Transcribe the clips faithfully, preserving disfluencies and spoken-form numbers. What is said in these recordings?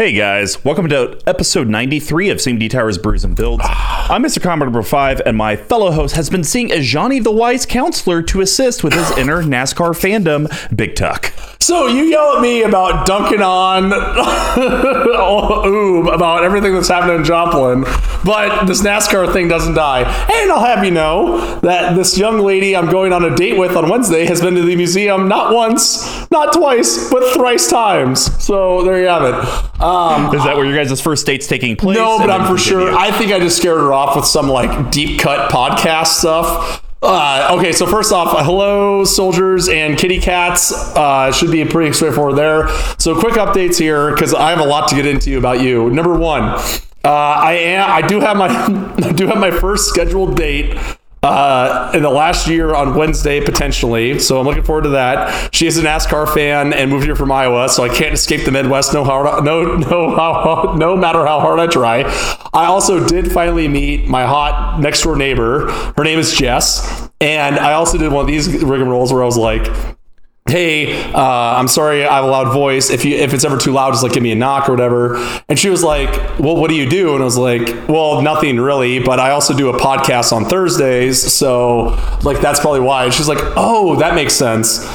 Hey guys, welcome to episode ninety-three of S M D Towers Brews and Builds. I'm Mister Comber number five, and my fellow host has been seeing Ajani the Wise Counselor to assist with his inner NASCAR fandom, Big Tuck. So you yell at me about dunking on oob about everything that's happening in Joplin, but this NASCAR thing doesn't die. And I'll have you know that this young lady I'm going on a date with on Wednesday has been to the museum not once, not twice, but thrice times. So there you have it. Um, Is that where your guys' first date's taking place? No, but I'm for sure. I think I just scared her off with some like deep cut podcast stuff. Uh, okay, so first off, hello soldiers and kitty cats. Uh, should be pretty straightforward there. So quick updates here because I have a lot to get into about you. Number one, uh, I am. I do have my I do have my first scheduled date. Uh, in the last year on Wednesday, potentially. So I'm looking forward to that. She is a NASCAR fan and moved here from Iowa, so I can't escape the Midwest. No, hard, no, no, how, no matter how hard I try. I also did finally meet my hot next door neighbor. Her name is Jess. And I also did one of these rigmaroles where I was like, hey, uh, I'm sorry I have a loud voice. If you if it's ever too loud, just like give me a knock or whatever. And she was like, well, what do you do? And I was like, well, nothing really, but I also do a podcast on Thursdays, so like that's probably why. And she's like, oh, that makes sense.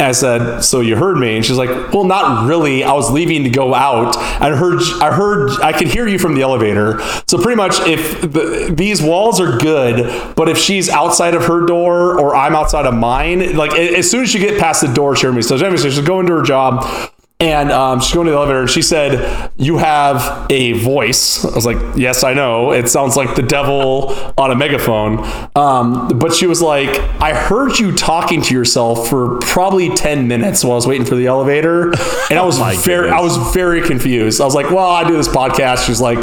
And I said, so you heard me? And she's like, well, not really. I was leaving to go out. I heard, I heard, I could hear you from the elevator. So pretty much if the, these walls are good, but if she's outside of her door or I'm outside of mine, like as soon as you get past the door, she heard me. So anyway, she's going to her job. And um, she's going to the elevator and she said, you have a voice. I was like, yes, I know. It sounds like the devil on a megaphone. Um, but she was like, I heard you talking to yourself for probably ten minutes while I was waiting for the elevator. And I was very, I was very confused. I was like, well, I do this podcast. She's like,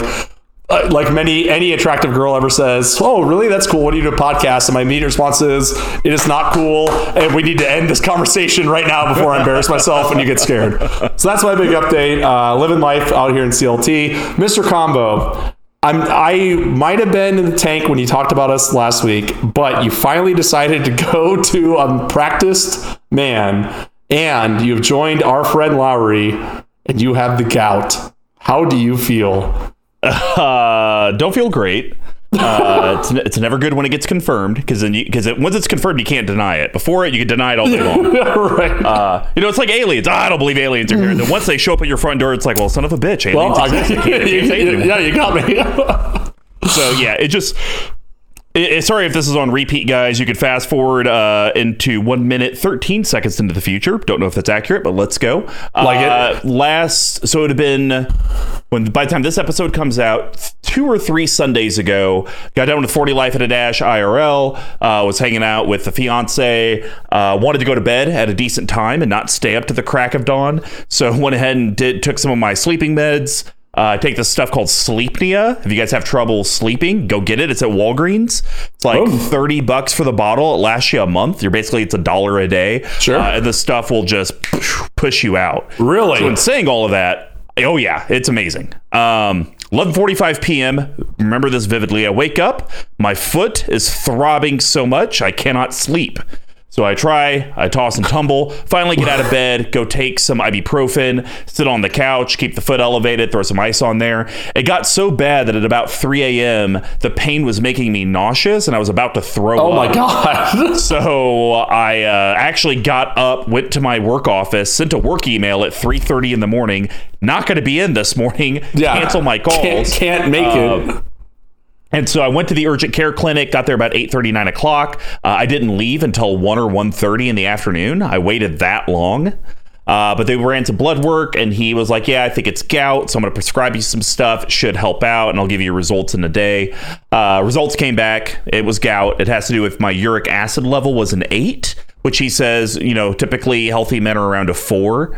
uh, like many, any attractive girl ever says, oh, really? That's cool. What do you do a podcast? And my immediate response is, it is not cool. And we need to end this conversation right now before I embarrass myself and you get scared. So that's my big update. Uh, living life out here in C L T. Mister Combo, I'm, I might have been in the tank when you talked about us last week, but you finally decided to go to Unpracticed Man and you've joined our friend Lowry and you have the gout. How do you feel? Uh, don't feel great. Uh, it's, it's never good when it gets confirmed because then because it, once it's confirmed you can't deny it. Before it you can deny it all day long. Right. Uh, you know it's like aliens. Ah, I don't believe aliens are here. And then once they show up at your front door, it's like, well, son of a bitch, aliens. Well, I, exist, I can't, you, you, yeah, you got me. So yeah, it just. It, it, sorry if this is on repeat, guys. You could fast forward uh, into one minute thirteen seconds into the future. Don't know if that's accurate, but let's go. Like uh, it last. So it'd have been. When by the time this episode comes out, two or three Sundays ago, got down with forty Life at a Dash I R L, uh, was hanging out with the fiance, uh, wanted to go to bed at a decent time and not stay up to the crack of dawn. So went ahead and did took some of my sleeping meds. Uh, I take this stuff called Sleepnia. If you guys have trouble sleeping, go get it. It's at Walgreens. It's like oh. thirty bucks for the bottle. It lasts you a month. You're basically, it's a dollar a day. Sure. Uh, and the stuff will just push you out. Really? So in saying all of that, oh yeah, it's amazing. Um, eleven forty-five p.m. Remember this vividly. I wake up, my foot is throbbing so much I cannot sleep. So I try, I toss and tumble, finally get out of bed, go take some ibuprofen, sit on the couch, keep the foot elevated, throw some ice on there. It got so bad that at about three a.m. the pain was making me nauseous and I was about to throw oh up. Oh my God. So I uh, actually got up, went to my work office, sent a work email at three thirty in the morning. Not going to be in this morning. Yeah. Cancel my calls. Can't, can't make uh, it. And so I went to the urgent care clinic, got there about eight thirty, nine o'clock. Uh, I didn't leave until one or one thirty in the afternoon. I waited that long. Uh, but they ran some blood work and he was like, yeah, I think it's gout. So I'm going to prescribe you some stuff. It should help out. And I'll give you results in a day. Uh, results came back. It was gout. It has to do with my uric acid level was an eight, which he says, you know, typically healthy men are around a four.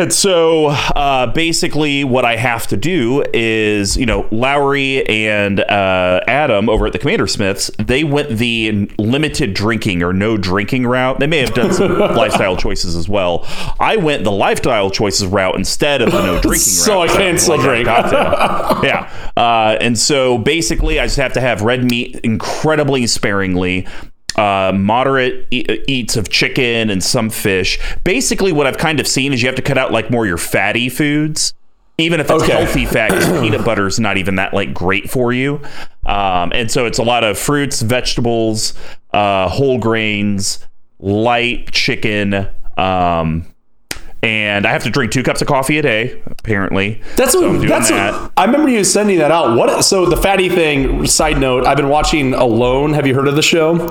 And so uh, basically what I have to do is, you know, Lowry and uh, Adam over at the Commander Smiths, they went the limited drinking or no drinking route. They may have done some lifestyle choices as well. I went the lifestyle choices route instead of the no drinking so route. So I can still drink. Yeah. Uh, and so basically I just have to have red meat incredibly sparingly. Uh, moderate e- eats of chicken and some fish. Basically, what I've kind of seen is you have to cut out like more your fatty foods. even if it's okay. healthy fat, peanut butter is not even that like great for you. Um, and so it's a lot of fruits, vegetables, uh, whole grains, light chicken. Um, and I have to drink two cups of coffee a day, apparently. That's so what, that's that. what, I remember you sending that out. What? So the fatty thing, side note, I've been watching Alone. Have you heard of the show?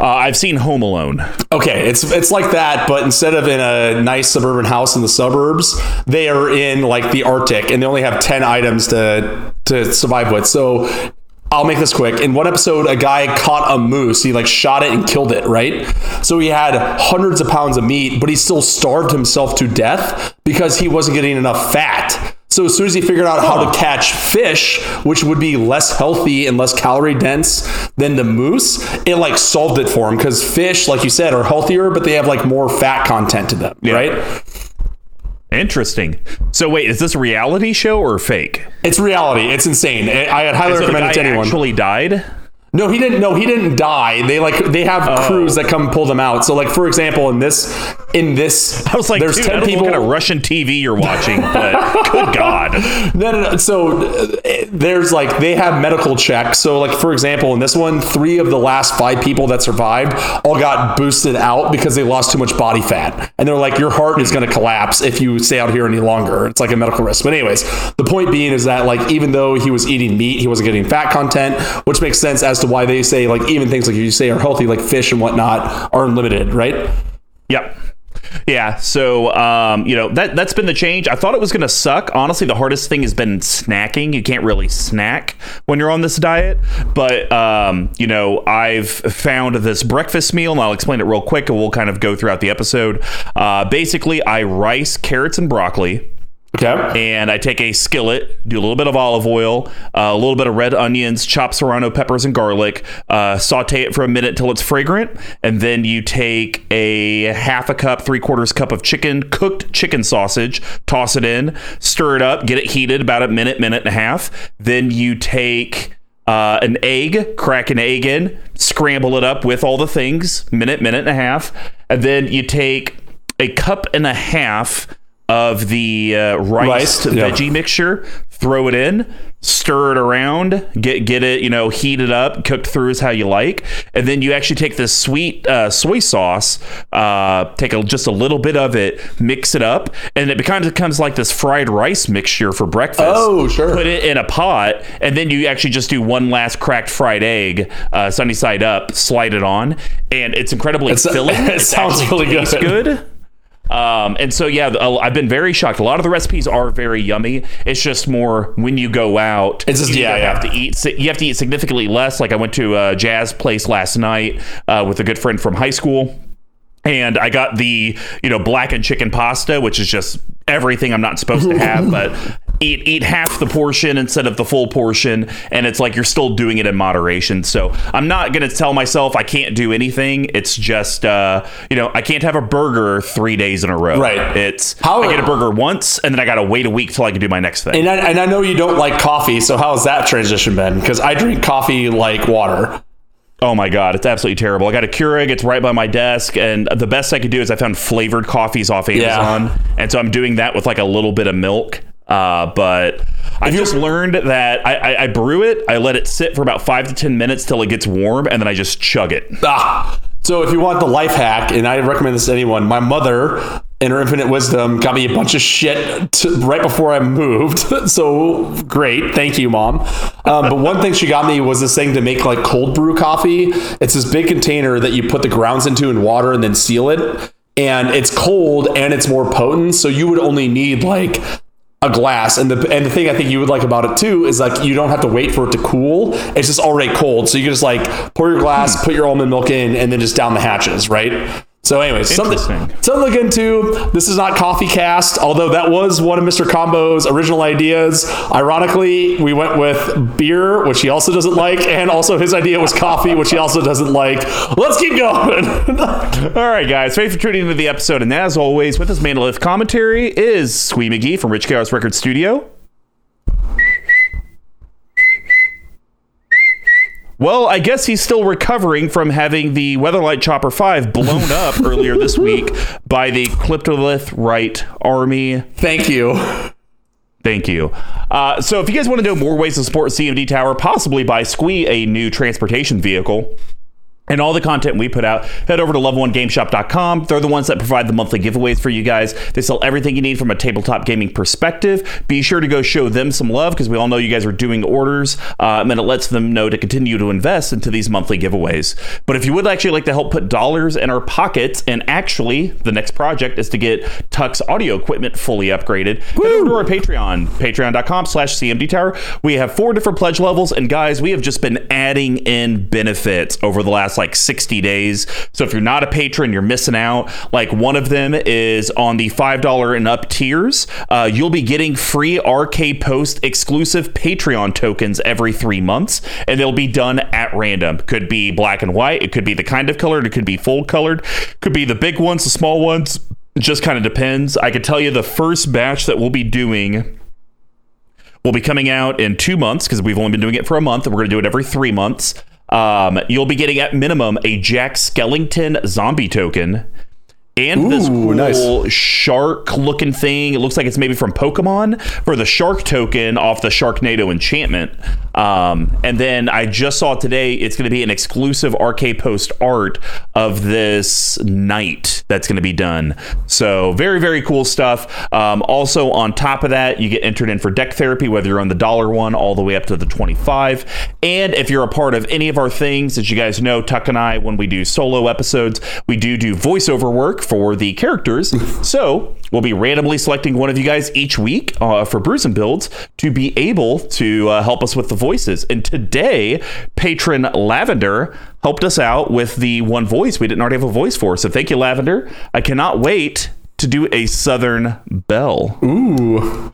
Uh, I've seen Home Alone. Okay, it's it's like that, but instead of in a nice suburban house in the suburbs, they are in like the Arctic, and they only have ten items to to survive with. So I'll make this quick. In one episode, a guy caught a moose. He like shot it and killed it, right? So he had hundreds of pounds of meat, but he still starved himself to death because he wasn't getting enough fat. So as soon as he figured out how to catch fish, which would be less healthy and less calorie dense than the moose, it like solved it for him. Because fish, like you said, are healthier, but they have like more fat content to them, yeah. right? Interesting. So wait, is this a reality show or fake? It's reality. It's insane. I'd highly so recommend it to anyone. Actually died? No, he didn't. No, he didn't die. They like they have oh. crews that come pull them out. So like for example, in this, in this, I was like, there's dude, ten I don't people. Know what kind of Russian T V you're watching? But good God. No, no, no. So there's like they have medical checks. So like for example, in this one, three of the last five people that survived all got boosted out because they lost too much body fat, and they're like, your heart is going to collapse if you stay out here any longer. It's like a medical risk. But anyways, the point being is that like even though he was eating meat, he wasn't getting fat content, which makes sense as to why they say like even things like you say are healthy, like fish and whatnot, are unlimited, right? Yep. Yeah. So um, you know, that that's been the change. I thought it was gonna suck. Honestly, the hardest thing has been snacking. You can't really snack when you're on this diet. But um, you know, I've found this breakfast meal, and I'll explain it real quick, and we'll kind of go throughout the episode. Uh, basically, I rice, carrots, and broccoli. Okay. And I take a skillet, do a little bit of olive oil, uh, a little bit of red onions, chopped serrano peppers and garlic, uh, saute it for a minute till it's fragrant. And then you take a half a cup, three quarters cup of chicken, cooked chicken sausage, toss it in, stir it up, get it heated about a minute, minute and a half. Then you take uh, an egg, crack an egg in, scramble it up with all the things, minute, minute and a half. And then you take a cup and a half of the uh, rice, rice veggie yeah. mixture, throw it in, stir it around, get get it, you know, heat it up, cooked through is how you like. And then you actually take this sweet uh, soy sauce, uh, take a, just a little bit of it, mix it up, and it becomes, becomes like this fried rice mixture for breakfast. Oh, sure. Put it in a pot, and then you actually just do one last cracked fried egg, uh, sunny side up, slide it on, and it's incredibly it's, filling. It it's sounds really good. good. Um, and so, yeah, I've been very shocked. A lot of the recipes are very yummy. It's just more when you go out, it's just, you yeah, yeah. have to eat. You have to eat significantly less. Like I went to a jazz place last night uh, with a good friend from high school, and I got the, you know, blackened chicken pasta, which is just everything I'm not supposed to have, but eat eat half the portion instead of the full portion, and it's like you're still doing it in moderation. So I'm not gonna tell myself I can't do anything. It's just uh you know, I can't have a burger three days in a row, right? It's how I get a burger once, and then I gotta wait a week till I can do my next thing. And I, and I know you don't like coffee, so how's that transition been? Because I drink coffee like water. Oh my God, it's absolutely terrible. I got a Keurig, it's right by my desk, and the best I could do is I found flavored coffees off Amazon, yeah. and so I'm doing that with like a little bit of milk. Uh, but I just learned that I, I, I brew it, I let it sit for about five to ten minutes till it gets warm, and then I just chug it. Ah, so if you want the life hack, and I recommend this to anyone, my mother, in her infinite wisdom, got me a bunch of shit to, right before I moved. So great, thank you, Mom. Um, but one thing she got me was this thing to make like cold brew coffee. It's this big container that you put the grounds into in water and then seal it, and it's cold and it's more potent. So you would only need like a glass, and the and the thing I think you would like about it too is like you don't have to wait for it to cool. It's just already cold, so you can just like pour your glass, put your almond milk in, and then just down the hatches, right? So anyways, something, something to look into. This is not Coffee Cast, although that was one of Mister Combo's original ideas. Ironically, we went with beer, which he also doesn't like, and also his idea was coffee, which he also doesn't like. Let's keep going. All right, guys. Thanks for tuning into the episode. And as always, with this Mandolith commentary is Squee McGee from Rich Chaos Record Studio. Well, I guess he's still recovering from having the Weatherlight Chopper five blown up earlier this week by the Cryptolith Right Army. Thank you. Thank you. Uh, so if you guys want to know more ways to support C M D Tower, possibly by squee a new transportation vehicle, and all the content we put out, head over to level one game shop dot com. They're the ones that provide the monthly giveaways for you guys. They sell everything you need from a tabletop gaming perspective. Be sure to go show them some love, because we all know you guys are doing orders, um, and it lets them know to continue to invest into these monthly giveaways. But if you would actually like to help put dollars in our pockets, and actually the next project is to get Tuck's audio equipment fully upgraded, woo! Head over to our Patreon, patreon dot com slash C M D Tower. We have four different pledge levels, and guys, we have just been adding in benefits over the last like sixty days. So if you're not a patron, you're missing out. Like, one of them is on the five dollar and up tiers. Uh, you'll be getting free R K Post exclusive Patreon tokens every three months, and they'll be done at random. Could be black and white, it could be the kind of colored, it could be full colored, could be the big ones, the small ones. It just kind of depends. I could tell you the first batch that we'll be doing will be coming out in two months because we've only been doing it for a month, and we're going to do it every three months. Um, you'll be getting at minimum a Jack Skellington zombie token and Ooh, this cool nice. shark looking thing. It looks like it's maybe from Pokemon for the shark token off the Sharknado enchantment. Um, and then I just saw today it's going to be an exclusive R K Post art of this knight that's going to be done. So very, very cool stuff. Um, also on top of that, you get entered in for deck therapy, whether you're on the dollar one all the way up to the twenty-five. And if you're a part of any of our things, as you guys know, Tuck and I, when we do solo episodes, we do do voiceover work for the characters. So we'll be randomly selecting one of you guys each week uh, for Brews and Builds to be able to uh, help us with the voices. And today, patron Lavender helped us out with the one voice we didn't already have a voice for. So thank you, Lavender. I cannot wait to do a Southern Belle. Ooh.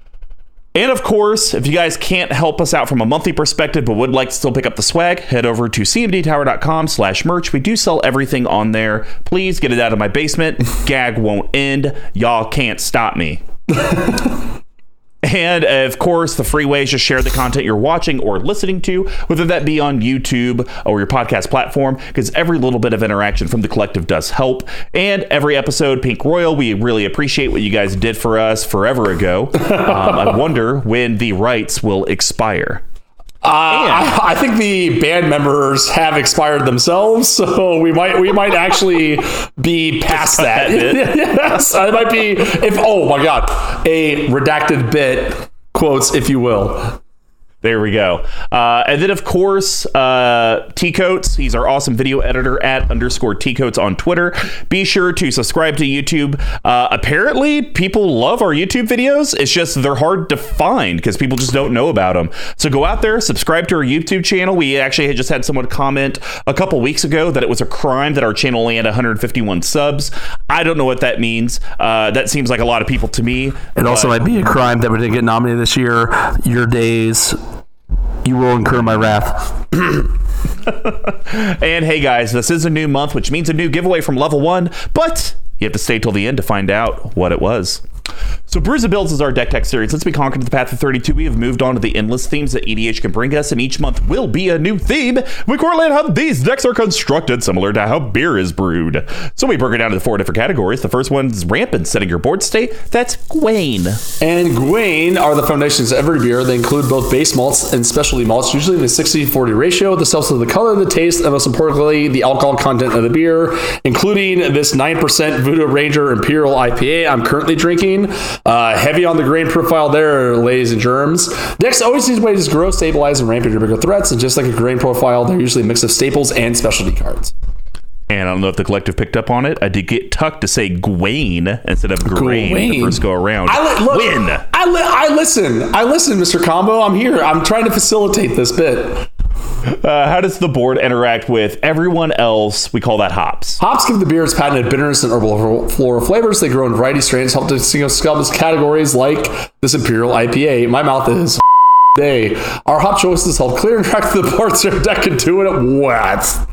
And of course, if you guys can't help us out from a monthly perspective but would like to still pick up the swag, head over to C M D tower dot com slash merch. We do sell everything on there. Please get it out of my basement. Gag won't end. Y'all can't stop me. And of course, the free way is just share the content you're watching or listening to, whether that be on YouTube or your podcast platform, because every little bit of interaction from the collective does help. And every episode, Pink Royal, we really appreciate what you guys did for us forever ago. um, I wonder when the rights will expire. Uh, I, I think the band members have expired themselves, so we might we might actually be past that. that yes, it might be. If oh my god, a redacted bit, quotes, if you will. There we go. Uh, and then, of course, uh, T Coats. He's our awesome video editor at underscore T Coats on Twitter. Be sure to subscribe to YouTube. Uh, apparently, people love our YouTube videos. It's just they're hard to find because people just don't know about them. So go out there, subscribe to our YouTube channel. We actually had just had someone comment a couple weeks ago that it was a crime that our channel only had one hundred fifty-one subs. I don't know what that means. Uh, that seems like a lot of people to me. It but- also might be a crime that we didn't get nominated this year. Your days... You will incur my wrath. And hey guys, this is a new month, which means a new giveaway from Level One, but you have to stay till the end to find out what it was. So Brews and Builds is our deck tech series. Since we conquered the path of thirty-two, we have moved on to the endless themes that E D H can bring us, and each month will be a new theme. We correlate how these decks are constructed, similar to how beer is brewed. So we broke it down into four different categories. The first one is rampant, setting your board state. That's Gwaine. And Gwaine are the foundations of every beer. They include both base malts and specialty malts, usually in a sixty forty ratio, the substance of the color, the taste, and most importantly, the alcohol content of the beer, including this nine percent Voodoo Ranger Imperial I P A I'm currently drinking. Uh, heavy on the grain profile there, ladies and germs. Next, always these ways to grow, stabilize, and rampant your bigger threats. And just like a grain profile, they're usually a mix of staples and specialty cards. And I don't know if the collective picked up on it. I did get Tuck to say Gwaine instead of Grain Gwaine. The first go around. I li- look, Win. I, li- I listen. I listen, Mister Combo. I'm here. I'm trying to facilitate this bit. Uh, how does the board interact with everyone else? We call that hops. Hops give the beer its patented bitterness and herbal floral flavors. They grow in variety strains, help to distinguish categories like this Imperial I P A. My mouth is day. Our hop choices help clear and track the parts of your deck and do it. What?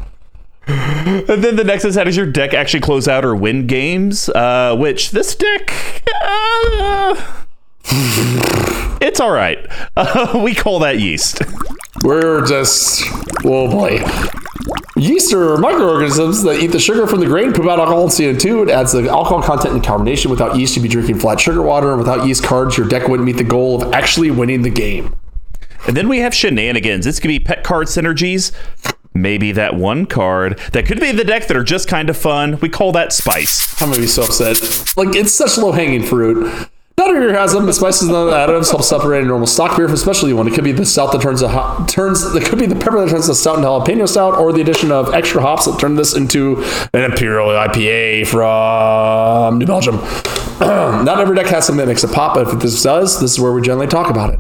And then the next is, how does your deck actually close out or win games? Uh, which this deck... Uh, it's all right. Uh, we call that yeast. We're just, oh boy. Yeast are microorganisms that eat the sugar from the grain, poop out alcohol and C O two. It adds the alcohol content in combination. Without yeast, you'd be drinking flat sugar water, and without yeast cards, your deck wouldn't meet the goal of actually winning the game. And then we have shenanigans. This could be pet card synergies. Maybe that one card that could be in the deck that are just kind of fun. We call that spice. I'm gonna be so upset. Like, it's such low-hanging fruit. Not every beer has them, but spices and other additives help separate a normal stock beer from specialty one. It could be the stout that turns a hop, turns. It could be the pepper that turns the stout into jalapeno stout, or the addition of extra hops that turn this into an imperial I P A from New Belgium. Not every deck has something that makes it pop, but if this does, this is where we generally talk about it.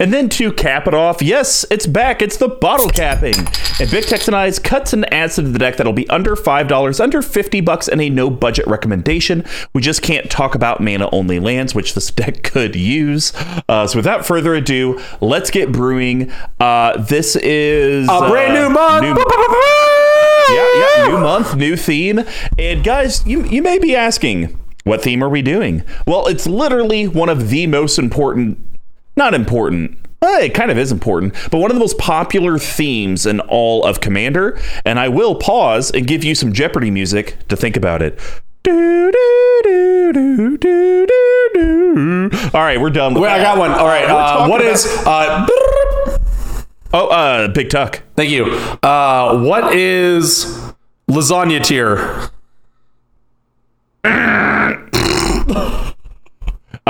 And then to cap it off, yes, it's back. It's the bottle capping. And Big Tex and I's cuts and adds to the deck that'll be under five dollars, under fifty bucks, and a no-budget recommendation. We just can't talk about mana-only lands, which this deck could use. Uh, so without further ado, let's get brewing. Uh, this is... A uh, brand new month! New yeah, yeah, new month, new theme. And guys, you, you may be asking, what theme are we doing? Well, it's literally one of the most important... Not important. Well, it kind of is important, but one of the most popular themes in all of Commander. And I will pause and give you some Jeopardy music to think about it. Do, do, do, do, do, do, do. All right, we're done. Wait, I got one. All right, uh, what is? Uh, oh, uh, Big Tuck. Thank you. Uh, what is lasagna tier?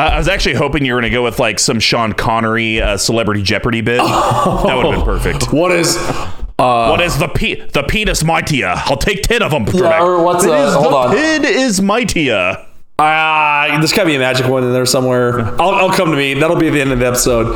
I was actually hoping you were going to go with like some Sean Connery uh, Celebrity Jeopardy bit. Oh, that would have been perfect. What is uh, what is the pe- the penis mightier? I'll take ten of them. Yeah, or what's it uh, is hold the on. Pin is mightier. Uh, there's got to be a magic one in there somewhere. I'll, I'll come to me. That'll be at the end of the episode.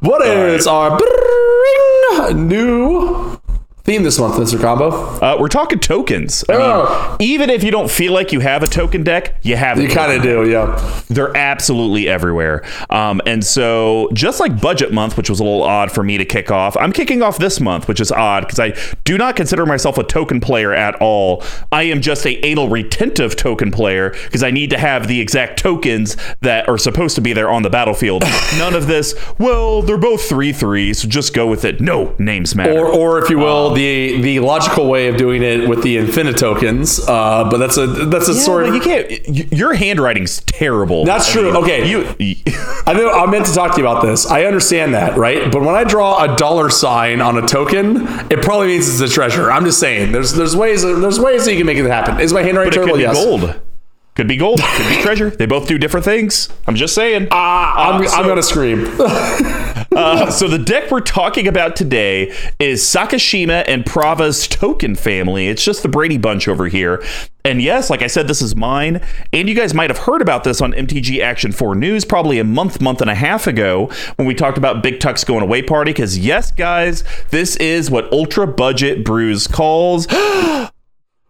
What All is right. our new theme this month, Mister Combo? Uh, we're talking tokens. I oh. mean, even if you don't feel like you have a token deck, you have it. You kind of do, yeah. They're absolutely everywhere. Um, and so just like budget month, which was a little odd for me to kick off, I'm kicking off this month, which is odd because I do not consider myself a token player at all. I am just a anal retentive token player because I need to have the exact tokens that are supposed to be there on the battlefield. None of this, well, they're both three three, so just go with it. No, names matter. Or, or if you will, um, the the logical way of doing it with the infinite tokens, uh but that's a that's a yeah, sort of you can't your handwriting's terrible. That's true. I mean, okay, you I know I meant to talk to you about this. I understand that, right? But when I draw a dollar sign on a token, it probably means it's a treasure. I'm just saying there's there's ways there's ways that you can make it happen. Is my handwriting terrible? Yes. Gold could be gold, could be treasure. They both do different things. I'm just saying. Ah, uh, I'm, uh, so, I'm gonna scream. uh, so the deck we're talking about today is Sakashima and Prava's token family. It's just the Brady Bunch over here. And yes, like I said, this is mine. And you guys might have heard about this on M T G Action four News probably a month, month and a half ago when we talked about Big Tuck's going away party. Because yes, guys, this is what Ultra Budget Brews calls...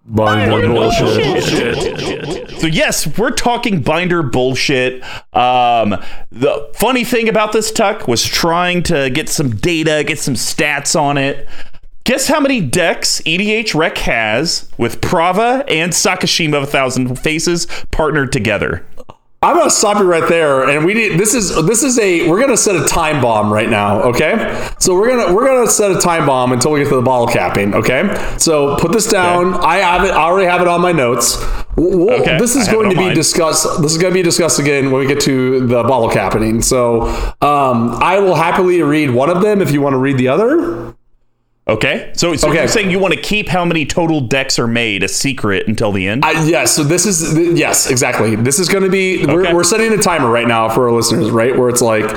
Binder bullshit. So yes, we're talking binder bullshit. Um, the funny thing about this, Tuck, was trying to get some data, get some stats on it. Guess how many decks E D H Rec has with Prava and Sakashima of a Thousand Faces partnered together? I'm gonna stop you right there, and we need this is this is a we're gonna set a time bomb right now, okay? So we're gonna we're gonna set a time bomb until we get to the bottle capping, okay? So put this down. Okay. I have it. I already have it on my notes. We'll, okay. This is I going to be mind. discussed. This is going to be discussed again when we get to the bottle capping. So um, I will happily read one of them if you want to read the other. Okay, so, so okay. You're saying you want to keep how many total decks are made a secret until the end? Uh, yes, yeah, so this is, th- yes, exactly. This is going to be, okay. we're, we're setting a timer right now for our listeners, right? Where it's like,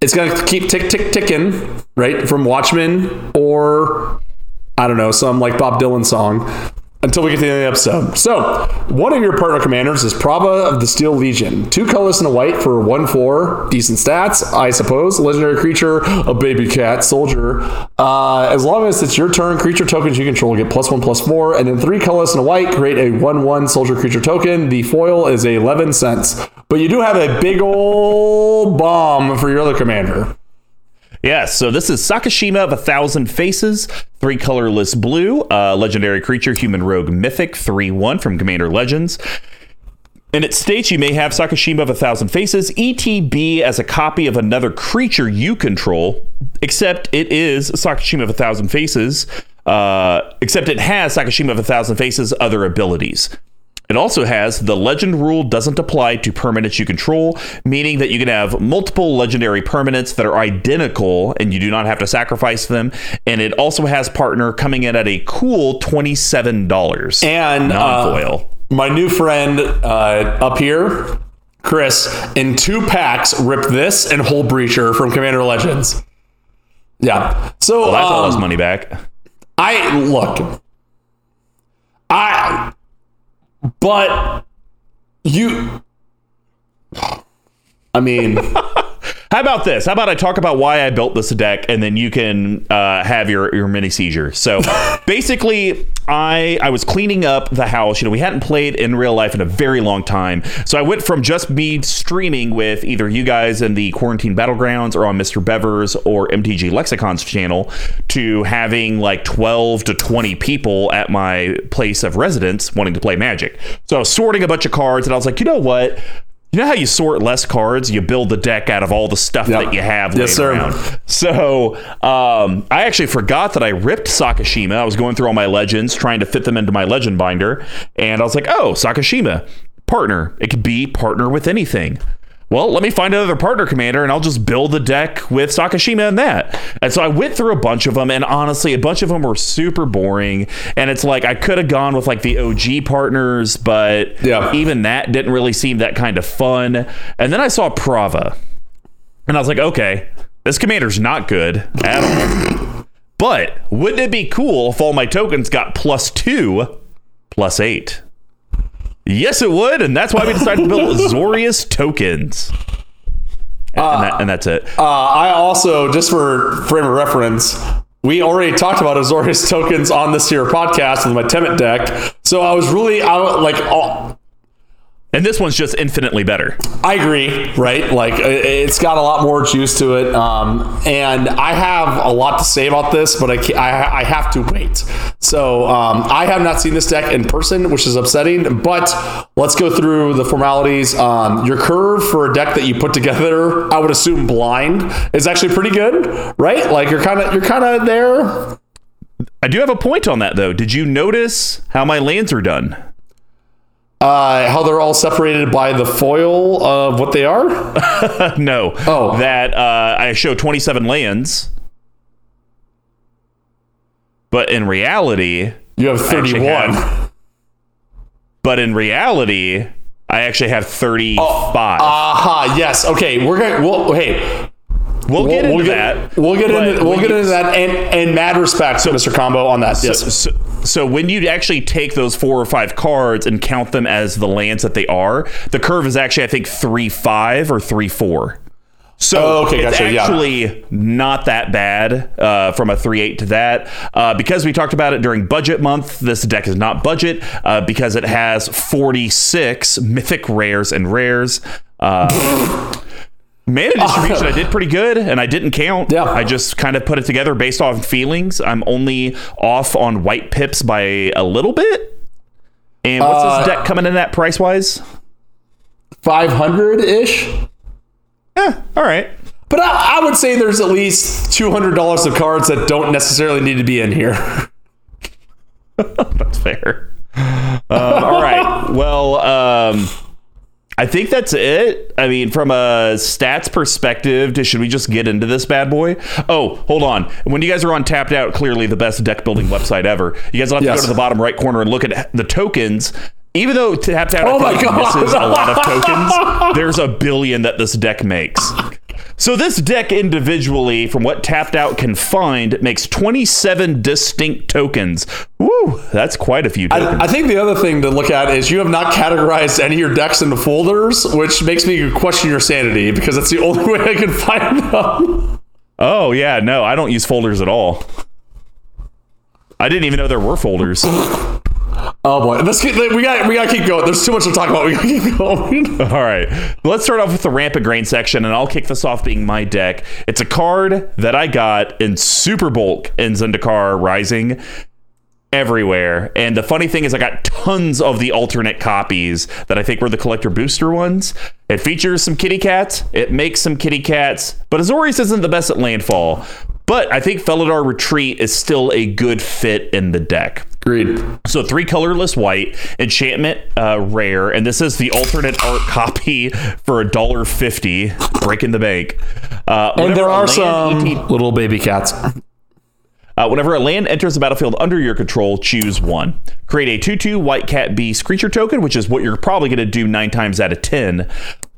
it's going to keep tick, tick, ticking, right? From Watchmen or, I don't know, some like Bob Dylan song until we get to the end of the episode. So, one of your partner commanders is Prava of the Steel Legion. Two colors and a white for one four. Decent stats, I suppose. Legendary creature, a baby cat soldier. Uh, as long as it's your turn, creature tokens you control get plus one, plus four. And then three colors and a white create a one one soldier creature token. The foil is eleven cents. But you do have a big old bomb for your other commander. Yeah, so this is Sakashima of a Thousand Faces, three colorless blue, uh, legendary creature, human rogue mythic, three one from Commander Legends. And it states you may have Sakashima of a Thousand Faces, E T B as a copy of another creature you control, except it is Sakashima of a Thousand Faces. Uh, except it has Sakashima of a Thousand Faces other abilities. It also has the legend rule doesn't apply to permanents you control, meaning that you can have multiple legendary permanents that are identical and you do not have to sacrifice them. And it also has partner coming in at a cool twenty-seven dollars. And non-foil. Uh, my new friend uh, up here, Chris, in two packs, ripped this and Hole Breacher from Commander Legends. Yeah. So well, that's um, all his money back. I look. I. But you, I mean, how about this? How about I talk about why I built this deck, and then you can uh, have your, your mini seizure. So basically, I I was cleaning up the house. You know, we hadn't played in real life in a very long time. So I went from just me streaming with either you guys in the Quarantine Battlegrounds or on Mister Bever's or M T G Lexicon's channel to having like twelve to twenty people at my place of residence wanting to play Magic. So I was sorting a bunch of cards, and I was like, you know what? You know how you sort less cards? You build the deck out of all the stuff yep. that you have yes, laying sir. around. So um, I actually forgot that I ripped Sakashima. I was going through all my legends, trying to fit them into my legend binder. And I was like, oh, Sakashima, partner. It could be partner with anything. Well, let me find another partner commander and I'll just build the deck with Sakashima and that. And so I went through a bunch of them, and honestly, a bunch of them were super boring. And it's like I could have gone with like the O G partners, but yeah. even that didn't really seem that kind of fun. And then I saw Prava and I was like, okay, this commander's not good at all. But wouldn't it be cool if all my tokens got plus two, plus eight? Yes, it would, and that's why we decided to build Azorius tokens. And, uh, and, that, and that's it. Uh, I also, just for frame of reference, we already talked about Azorius tokens on this here podcast with my Temet deck, so I was really out, like... Oh, and this one's just infinitely better. I agree, right? Like, it's got a lot more juice to it, um, and I have a lot to say about this, but I can't, I, I have to wait. So um, I have not seen this deck in person, which is upsetting, but let's go through the formalities. Um, your curve for a deck that you put together, I would assume blind, is actually pretty good, right? Like, you're kind of you're kind of there. I do have a point on that, though. Did you notice how my lands are done? Uh, how they're all separated by the foil of what they are? No. Oh. That uh, I show twenty-seven lands. But in reality... You have thirty-one. Have, but in reality, I actually have thirty-five. Aha, oh, uh-huh, yes. Okay, we're going to... We'll, hey... We'll, we'll get into we'll that. Get, we'll get into we'll get into that and, and mad respect to so, Mister Combo on that. So, yes. So, so when you actually take those four or five cards and count them as the lands that they are, the curve is actually I think three five or three four. So oh, okay, it's gotcha, actually yeah. not that bad uh, from a three eight to that. Uh, because we talked about it during budget month, this deck is not budget uh, because it has forty-six mythic rares and rares. Uh, Mana distribution, I did pretty good, and I didn't count. Yeah. I just kind of put it together based off feelings. I'm only off on white pips by a little bit. And what's uh, this deck coming in at price-wise? five hundred-ish? Yeah, all right. But I, I would say there's at least two hundred dollars of cards that don't necessarily need to be in here. That's fair. Um, all right. Well, um... I think that's it. I mean, from a stats perspective, should we just get into this bad boy? Oh, hold on. When you guys are on Tapped Out, clearly the best deck building website ever, you guys will have yes. to go to the bottom right corner and look at the tokens. Even though Tapped Out oh my God. misses a lot of tokens, there's a billion that this deck makes. So this deck individually, from what Tapped Out can find, makes twenty-seven distinct tokens. Woo, that's quite a few tokens. I, I think the other thing to look at is you have not categorized any of your decks into folders, which makes me question your sanity, because that's the only way I can find them. Oh, yeah, no, I don't use folders at all. I didn't even know there were folders. Oh boy, Let's keep, we got we got to keep going. There's too much to talk about. We got to keep going. All right, let's start off with the Rampant Grain section, and I'll kick this off being my deck. It's a card that I got in Super Bulk in Zendikar Rising everywhere, and the funny thing is I got tons of the alternate copies that I think were the collector booster ones. It features some kitty cats. It makes some kitty cats, but Azorius isn't the best at landfall. But I think Felidar Retreat is still a good fit in the deck. Agreed. So three colorless white, enchantment uh, rare, and this is the alternate art copy for a dollar fifty, breaking the bank. Uh, and there are some E T little baby cats. Uh, whenever a land enters the battlefield under your control, choose one. Create a two two White Cat Beast creature token, which is what you're probably going to do nine times out of ten.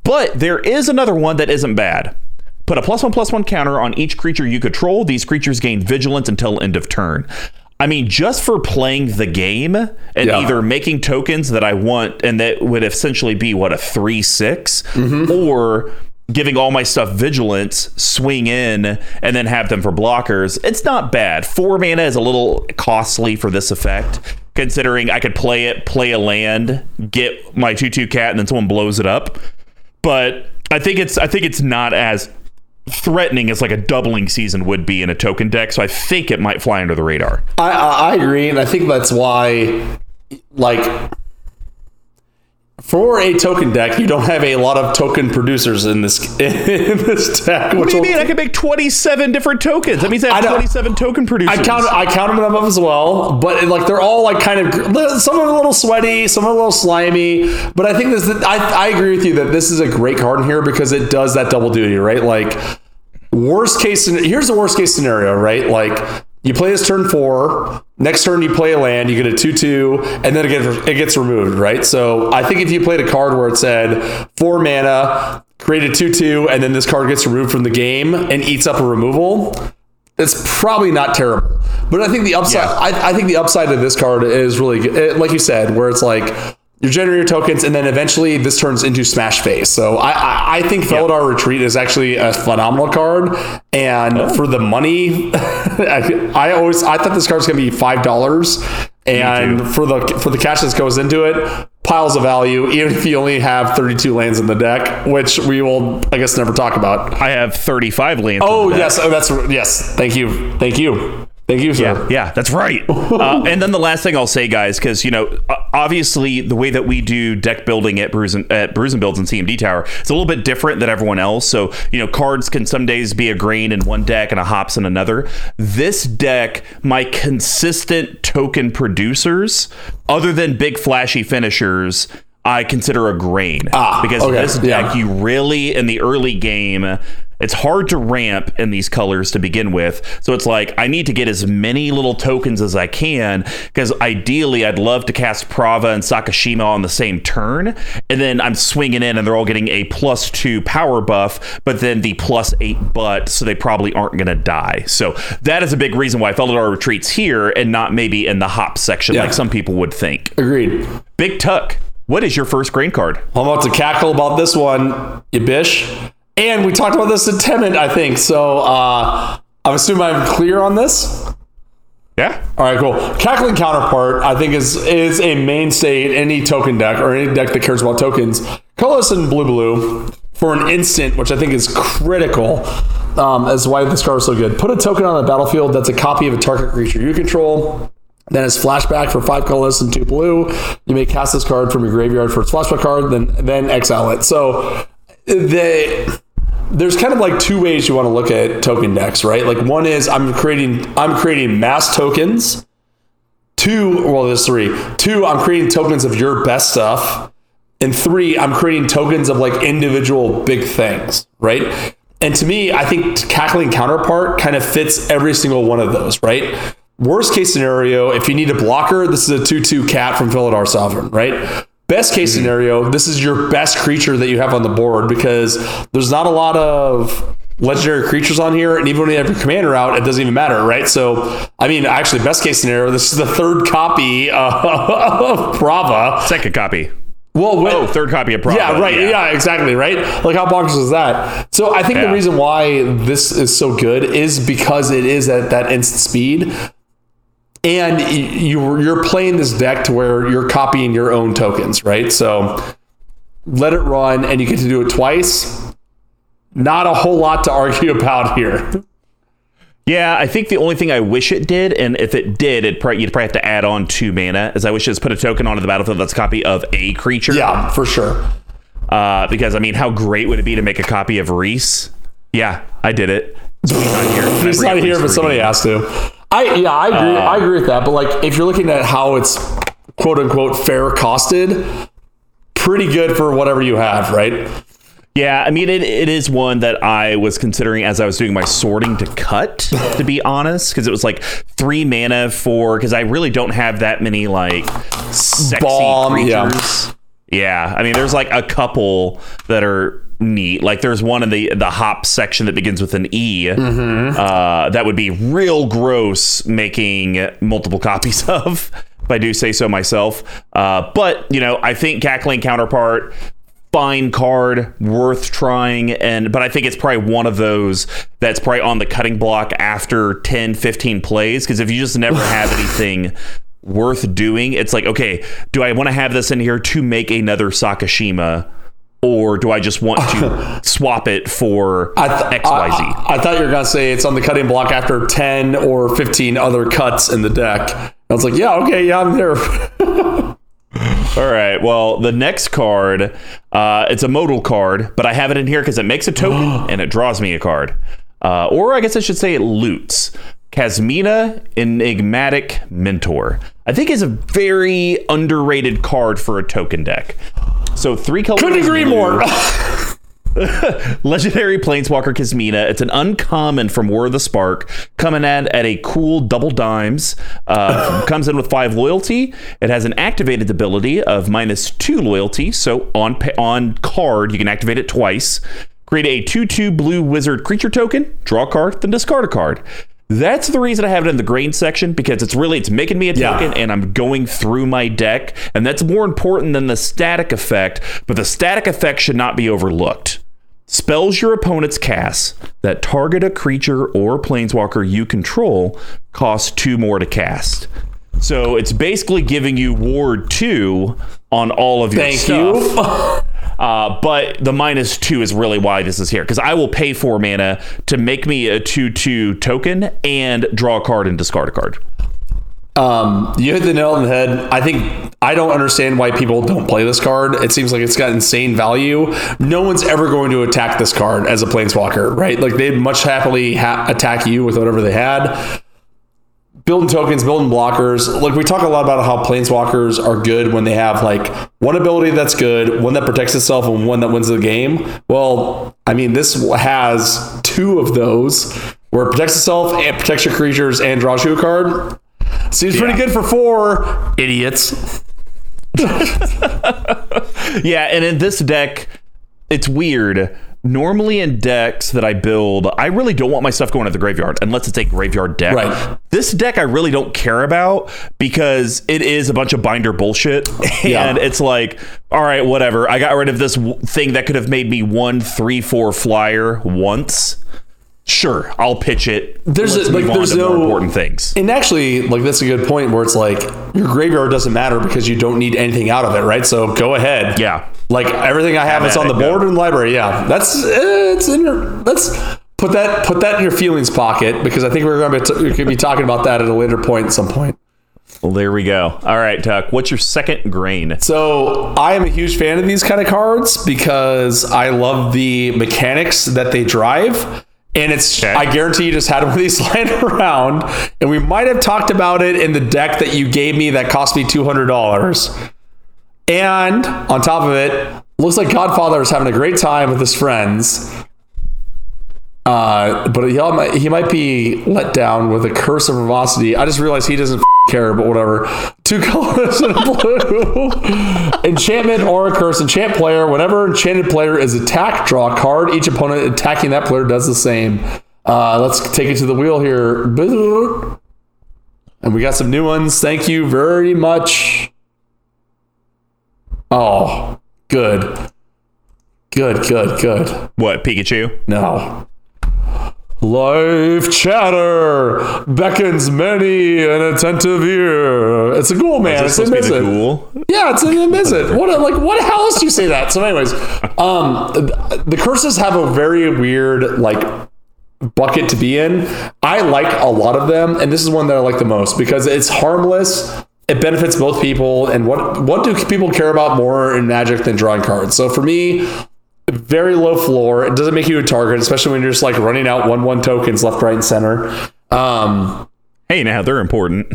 But there is another one that isn't bad. Put a plus one plus one counter on each creature you control. These creatures gain vigilance until end of turn. I mean, just for playing the game and yeah. either making tokens that I want, and that would essentially be, what, a three six? Mm-hmm. Or giving all my stuff vigilance, swing in, and then have them for blockers. It's not bad. Four mana is a little costly for this effect, considering I could play it, play a land, get my two two cat, and then someone blows it up. But I think it's I think it's not as threatening as like a doubling season would be in a token deck, so I think it might fly under the radar. I, I, I agree, and I think that's why, like, for a token deck, you don't have a lot of token producers in this in this deck. What do you mean? I can make twenty-seven different tokens. That means I have I twenty-seven token producers. I counted I counted them up as well, but it, like they're all like kind of some are a little sweaty, some are a little slimy. But I think this. I I agree with you that this is a great card in here because it does that double duty, right? Like worst case. Here's the worst case scenario, right? Like. You play this turn four, next turn you play a land, you get a two two, and then it gets, it gets removed, right? So I think if you played a card where it said four mana, create a two two, and then this card gets removed from the game and eats up a removal, it's probably not terrible. But I think the upside, yeah. I, I think the upside of this card is really good. It, like you said, where it's like you generate your tokens, and then eventually this turns into Smash Face. So I, I, I think Felidar yeah. Retreat is actually a phenomenal card, and oh. for the money, I, I always I thought this card was going to be five dollars, and for the for the cash that goes into it, piles of value. Even if you only have thirty-two lands in the deck, which we will I guess never talk about. I have thirty-five lands. Oh in the yes, deck. oh that's yes. Thank you, thank you. Thank you, sir. Yeah, yeah, that's right. uh, and then the last thing I'll say, guys, because, you know, obviously the way that we do deck building at Brews and, at Brews and Builds and C M D Tower, it's a little bit different than everyone else. So, you know, cards can some days be a grain in one deck and a hops in another. This deck, my consistent token producers, other than big flashy finishers, I consider a grain. Ah, because okay. this deck, yeah. you really, in the early game... It's hard to ramp in these colors to begin with. So it's like, I need to get as many little tokens as I can, because ideally I'd love to cast Prava and Sakashima on the same turn. And then I'm swinging in and they're all getting a plus two power buff, but then the plus eight butt. So they probably aren't going to die. So that is a big reason why Felidar Retreat's here and not maybe in the hop section yeah. like some people would think. Agreed. Big Tuck, what is your first grain card? I'm about to cackle about this one, you bish. And we talked about this in Tenement, I think. So uh, I'm assuming I'm clear on this. Yeah. All right, cool. Cackling Counterpart, I think, is is a mainstay in any token deck or any deck that cares about tokens. Colorless and blue blue for an instant, which I think is critical. Um, is why this card is so good. Put a token on the battlefield that's a copy of a target creature you control. Then it's flashback for five colorless and two blue. You may cast this card from your graveyard for its flashback card, then then exile it. So they. There's kind of like two ways you want to look at token decks, right? Like one is I'm creating I'm creating mass tokens. Two, well, there's three. Two, I'm creating tokens of your best stuff. And three, I'm creating tokens of like individual big things, right? And to me, I think Cackling Counterpart kind of fits every single one of those, right? Worst case scenario, if you need a blocker, this is a two two cat from Felidar Sovereign, right? Best case scenario, this is your best creature that you have on the board because there's not a lot of legendary creatures on here, and even when you have your commander out, it doesn't even matter, right? So, I mean, actually, best case scenario, this is the third copy of Prava. Second copy. Well, when, oh, third copy of Prava. Yeah, right. Yeah. yeah, exactly, right? Like, how bonkers is that? So, I think yeah. the reason why this is so good is because it is at that instant speed. And you, you're playing this deck to where you're copying your own tokens, right? So let it run, and you get to do it twice. Not a whole lot to argue about here. Yeah, I think the only thing I wish it did, and if it did, it'd probably, you'd probably have to add on two mana, is I wish it was put a token onto the battlefield that's a copy of a creature. Yeah, for sure. Uh, because, I mean, how great would it be to make a copy of Reese? Yeah, I did it. He's not here, but somebody has to. I yeah, I agree. Uh, I agree with that. But like, if you're looking at how it's quote unquote fair costed, pretty good for whatever you have, right? Yeah, I mean, it it is one that I was considering as I was doing my sorting to cut, to be honest, because it was like three mana for, because I really don't have that many like sexy Bomb, creatures. Yeah. yeah, I mean, there's like a couple that are neat. Like there's one in the the hop section that begins with an E. Mm-hmm. Uh, that would be real gross making multiple copies of, if I do say so myself. Uh, but, you know, I think Cackling Counterpart, fine card, worth trying, and but I think it's probably one of those that's probably on the cutting block after ten, fifteen plays, because if you just never have anything worth doing, it's like, okay, do I want to have this in here to make another Sakashima, or do I just want to swap it for I th- X Y Z? I, I thought you were gonna say it's on the cutting block after ten or fifteen other cuts in the deck. I was like, yeah, okay, yeah, I'm there. All right, well, the next card, uh, it's a modal card, but I have it in here because it makes a token and it draws me a card. Uh, or I guess I should say it loots. Kazmina, Enigmatic Mentor. I think is a very underrated card for a token deck. So three colors. Couldn't agree more. Legendary Planeswalker Kazmina. It's an uncommon from War of the Spark, coming at at a cool double dimes. Uh, comes in with five loyalty. It has an activated ability of minus two loyalty. So on on card, you can activate it twice. Create a two two blue wizard creature token. Draw a card, then discard a card. That's the reason I have it in the grain section, because it's really, it's making me a token, yeah. and I'm going through my deck, and that's more important than the static effect. But the static effect should not be overlooked. Spells your opponents cast that target a creature or planeswalker you control cost two more to cast. So it's basically giving you ward two on all of your Thank stuff. You. uh, but the minus two is really why this is here, because I will pay four mana to make me a two two token and draw a card and discard a card. Um, you hit the nail on the head. I think I don't understand why people don't play this card. It seems like it's got insane value. No one's ever going to attack this card as a planeswalker, right? Like they'd much happily ha- attack you with whatever they had. Building tokens, building blockers. Like we talk a lot about how planeswalkers are good when they have like one ability that's good, one that protects itself, and one that wins the game. Well, I mean, this has two of those where it protects itself and protects your creatures and draws you a card. Seems yeah. pretty good for four idiots. Yeah, and in this deck, it's weird. Normally in decks that I build, I really don't want my stuff going to the graveyard unless it's a graveyard deck. Right. This deck I really don't care about because it is a bunch of binder bullshit. Yeah. And it's like, all right, whatever. I got rid of this thing that could have made me one, three, four flyer once. Sure, I'll pitch it. There's a, like there's no more important things. And actually, like that's a good point where it's like your graveyard doesn't matter because you don't need anything out of it, right? So go ahead. Yeah. Like everything I have is on the board and library. Yeah. That's it's in your that's put that put that in your feelings pocket, because I think we're going to be, t- we're gonna be talking about that at a later point at some point. Well, there we go. All right, Tuck, what's your second grain? So I am a huge fan of these kind of cards because I love the mechanics that they drive. And it's, okay. I guarantee you just had one of these lying around, and we might have talked about it in the deck that you gave me that cost me two hundred dollars. And on top of it, looks like Godfather is having a great time with his friends. Uh, but he, he might be let down with a curse of verbosity. I just realized he doesn't f- care, but whatever. Two colors and a blue. Enchantment or a curse. Enchant player. Whenever enchanted player is attacked, draw a card. Each opponent attacking that player does the same. Uh, let's take it to the wheel here. And we got some new ones. Thank you very much. Oh, good. Good, good, good. What, Pikachu? No. Life chatter beckons many an attentive ear. It's a ghoul, man. It's amazing. Cool? Yeah, it's amazing. What, like, what? How else do you say that? So, anyways, um, the curses have a very weird like bucket to be in. I like a lot of them, and this is one that I like the most because it's harmless. It benefits both people, and what what do people care about more in Magic than drawing cards? So for me, very low floor. It doesn't make you a target, especially when you're just like running out one one tokens left, right, and center. Um, hey, now they're important.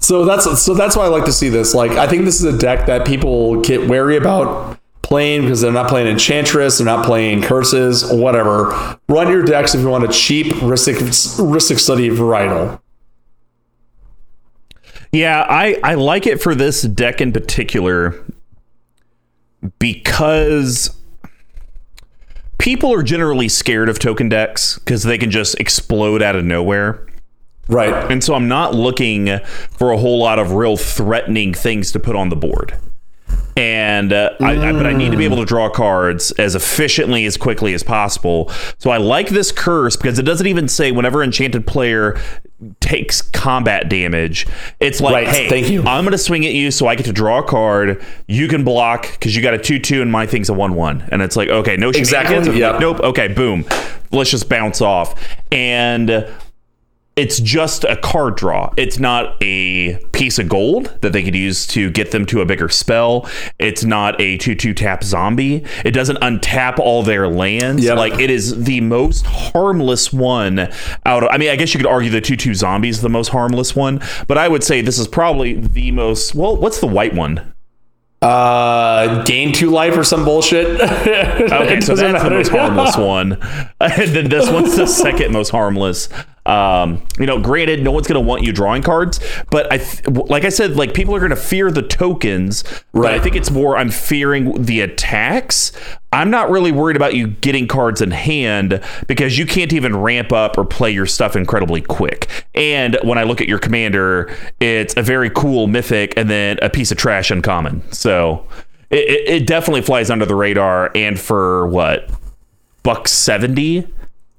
so that's so that's why I like to see this. Like, I think this is a deck that people get wary about playing because they're not playing Enchantress, they're not playing Curses, whatever. Run your decks if you want a cheap Ristic Study varietal. Yeah, I, I like it for this deck in particular because people are generally scared of token decks because they can just explode out of nowhere. Right. And so I'm not looking for a whole lot of real threatening things to put on the board. And uh, mm. I, I, but I need to be able to draw cards as efficiently as quickly as possible. So I like this curse because it doesn't even say whenever enchanted player takes combat damage, it's like, right, hey, thank you. I'm going to swing at you so I get to draw a card. You can block because you got a two two and my thing's a one one. And it's like, okay, no shit. Exactly. Yep. Like, nope. Okay, boom. Let's just bounce off. And it's just a card draw. It's not a piece of gold that they could use to get them to a bigger spell. It's not a two two tap zombie. It doesn't untap all their lands. Yep. Like, it is the most harmless one out of, I mean, I guess you could argue the two two zombie is the most harmless one, but I would say this is probably the most, well, what's the white one? Uh, gain two life or some bullshit. Okay, so that's the most harmless one. And then this one's the second most harmless. Um, you know, granted, no one's going to want you drawing cards, but I, th- like I said, like people are going to fear the tokens, right? But I think it's more, I'm fearing the attacks. I'm not really worried about you getting cards in hand because you can't even ramp up or play your stuff incredibly quick. And when I look at your commander, it's a very cool mythic and then a piece of trash uncommon. So it, it definitely flies under the radar. And for what, buck seventy,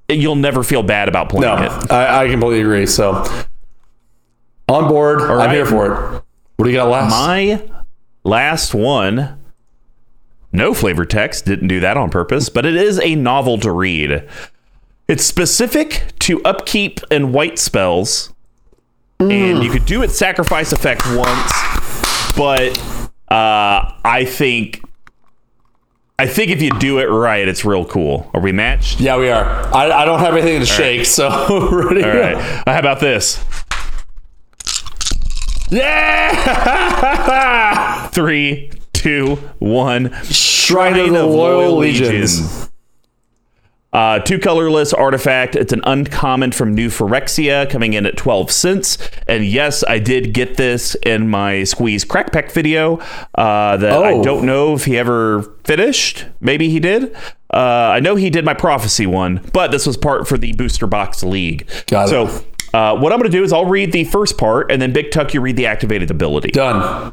you'll never feel bad about playing no, it. I, I completely agree. So on board, right. I'm here for it. What do you got last? My last one. No flavor text, didn't do that on purpose, but it is a novel to read. It's specific to upkeep and white spells. Mm. And you could do it sacrifice effect once, but uh, I think I think if you do it right, it's real cool. Are we matched? Yeah, we are. I, I don't have anything to All shake, right. so ready. All right. How about this? Yeah! Three, two, one. Shrine, Shrine of, of Loyal Legions. Legions. Uh, two colorless artifact. It's an uncommon from New Phyrexia coming in at twelve cents. And yes, I did get this in my Squeeze Crack Pack video uh, that oh. I don't know if he ever finished. Maybe he did. Uh, I know he did my Prophecy one, but this was part for the Booster Box League. Got it. So uh, what I'm going to do is I'll read the first part and then Big Tuck, you read the activated ability. Done.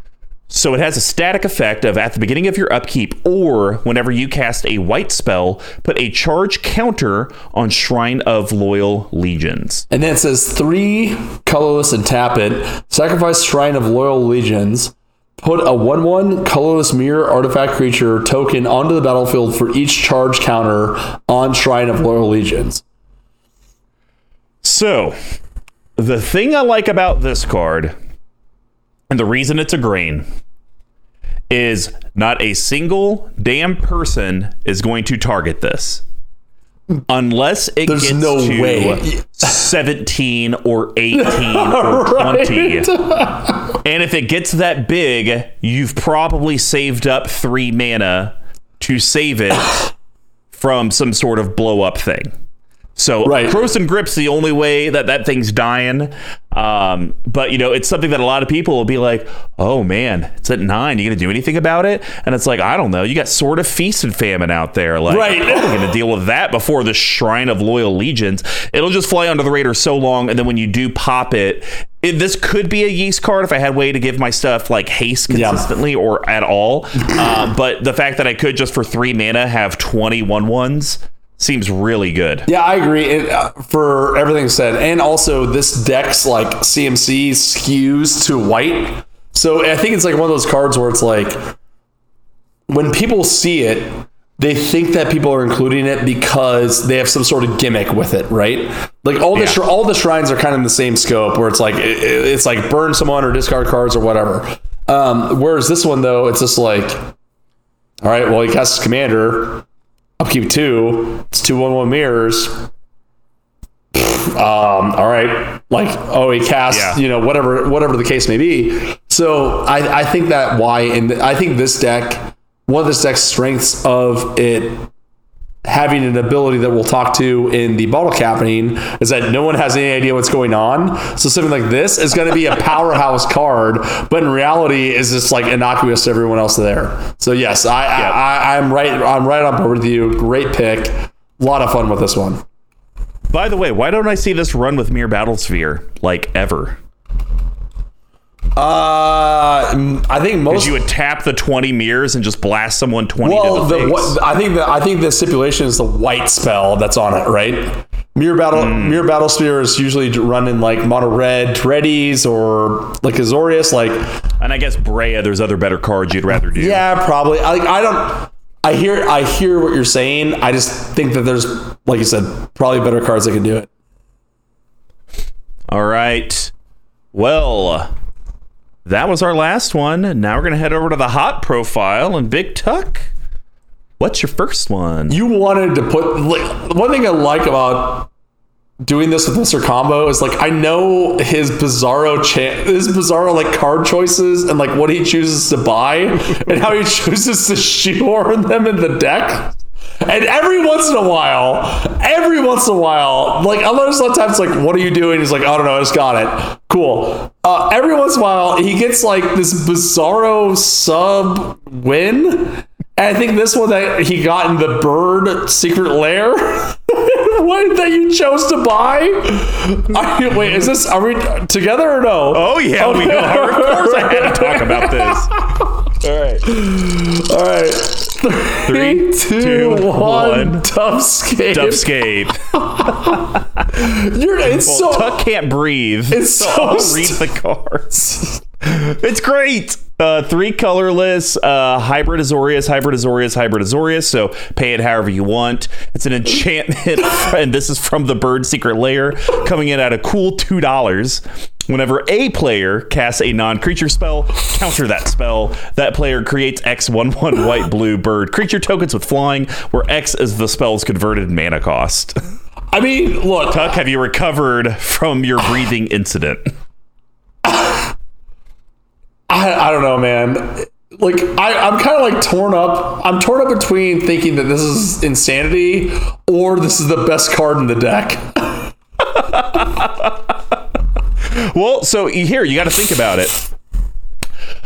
So it has a static effect of at the beginning of your upkeep or whenever you cast a white spell, put a charge counter on Shrine of Loyal Legions. And then it says three colorless and tap it, sacrifice Shrine of Loyal Legions, put a one one colorless mirror artifact creature token onto the battlefield for each charge counter on Shrine of Loyal Legions. So the thing I like about this card, and the reason it's a grain, is not a single damn person is going to target this unless it There's gets no to way. seventeen or eighteen or twenty. And if it gets that big, you've probably saved up three mana to save it from some sort of blow up thing. So right. Cross and Grip's the only way that that thing's dying. Um, but, you know, it's something that a lot of people will be like, oh, man, it's at nine. You going to do anything about it? And it's like, I don't know. You got Sword of Feast and Famine out there. Like, right. I'm going to deal with that before the Shrine of Loyal Legions. It'll just fly under the radar so long. And then when you do pop it, it this could be a yeast card if I had a way to give my stuff like haste consistently yeah. or at all. uh, but the fact that I could just for three mana have twenty one ones. Seems really good. Yeah, I agree it, uh, for everything said. And also this deck's like C M C skews to white. So I think it's like one of those cards where it's like when people see it, they think that people are including it because they have some sort of gimmick with it, right? Like all yeah. the, all the shrines are kind of in the same scope where it's like, it, it's like burn someone or discard cards or whatever. Um, whereas this one though, it's just like, All right, well, he casts his commander. Upkeep two. It's two one one mirrors. um, all right. Like, oh, he casts, yeah. you know, whatever whatever the case may be. So I, I think that why, and I think this deck, one of this deck's strengths of it having an ability that we'll talk to in the bottle capping is that no one has any idea what's going on. So something like this is going to be a powerhouse card, but in reality is just like innocuous to everyone else there. So yes, I, yeah. I, I I'm right. I'm right on board with you. Great pick. A lot of fun with this one. By the way, why don't I see this run with Mirror Battlesphere like ever? Uh, I think most. Did you tap the twenty mirrors and just blast someone twenty? Well, to the the, what, I think the I think the stipulation is the white spell that's on it, right? Mirror battle, mm. mirror battlesphere is usually run in like mono red Reddies or like Azorius, like. And I guess Brea, there's other better cards you'd rather do. Yeah, probably. I I don't. I hear I hear what you're saying. I just think that there's, like you said, probably better cards that can do it. All right. Well. That was our last one. Now we're going to head over to the hot profile. And Big Tuck, what's your first one? You wanted to put... Like, one thing I like about doing this with Mister Combo is, like, I know his bizarro, cha- his bizarro like, card choices and, like, what he chooses to buy and how he chooses to shoehorn them in the deck. And every once in a while, every once in a while, like, I notice sometimes, like, what are you doing? He's like, I don't know, I just got it. Cool. Uh, every once in a while, he gets, like, this bizarro sub win. And I think this one that he got in the bird secret lair, what that you chose to buy? I, wait, is this, are we together or no? Oh, yeah, okay. We go hard. Of course I had to talk about this. All right. All right. Three, Three, two, two one, one. Dovescape. Dovescape. You're, it's well, so Tuck can't breathe. It's so, so I'll read the cards. It's great. Uh, three colorless, uh, hybrid Azorius, hybrid Azorius, hybrid Azorius. So pay it however you want. It's an enchantment, and this is from the Bird Secret Lair, coming in at a cool two dollars. Whenever a player casts a non-creature spell, counter that spell. That player creates X one one white blue bird creature tokens with flying, where X is the spell's converted mana cost. I mean, look. Tuck, have you recovered from your breathing incident? I, I don't know, man. Like, I, I'm kind of like torn up. I'm torn up between thinking that this is insanity or this is the best card in the deck. Well, so here, you got to think about it.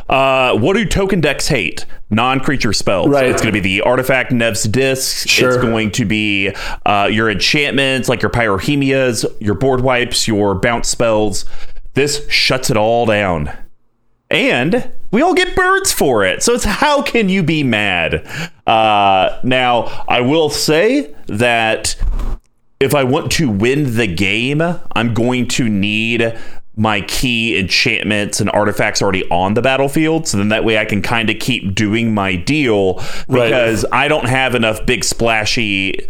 Uh, what do token decks hate? Non-creature spells. Right. It's going to be the Artifact Nev's Discs. Sure. It's going to be uh, your enchantments, like your Pyrohemias, your board wipes, your bounce spells. This shuts it all down. And we all get birds for it. So it's how can you be mad? Uh, now, I will say that... If I want to win the game, I'm going to need my key enchantments and artifacts already on the battlefield. So then that way I can kind of keep doing my deal because right. I don't have enough big splashy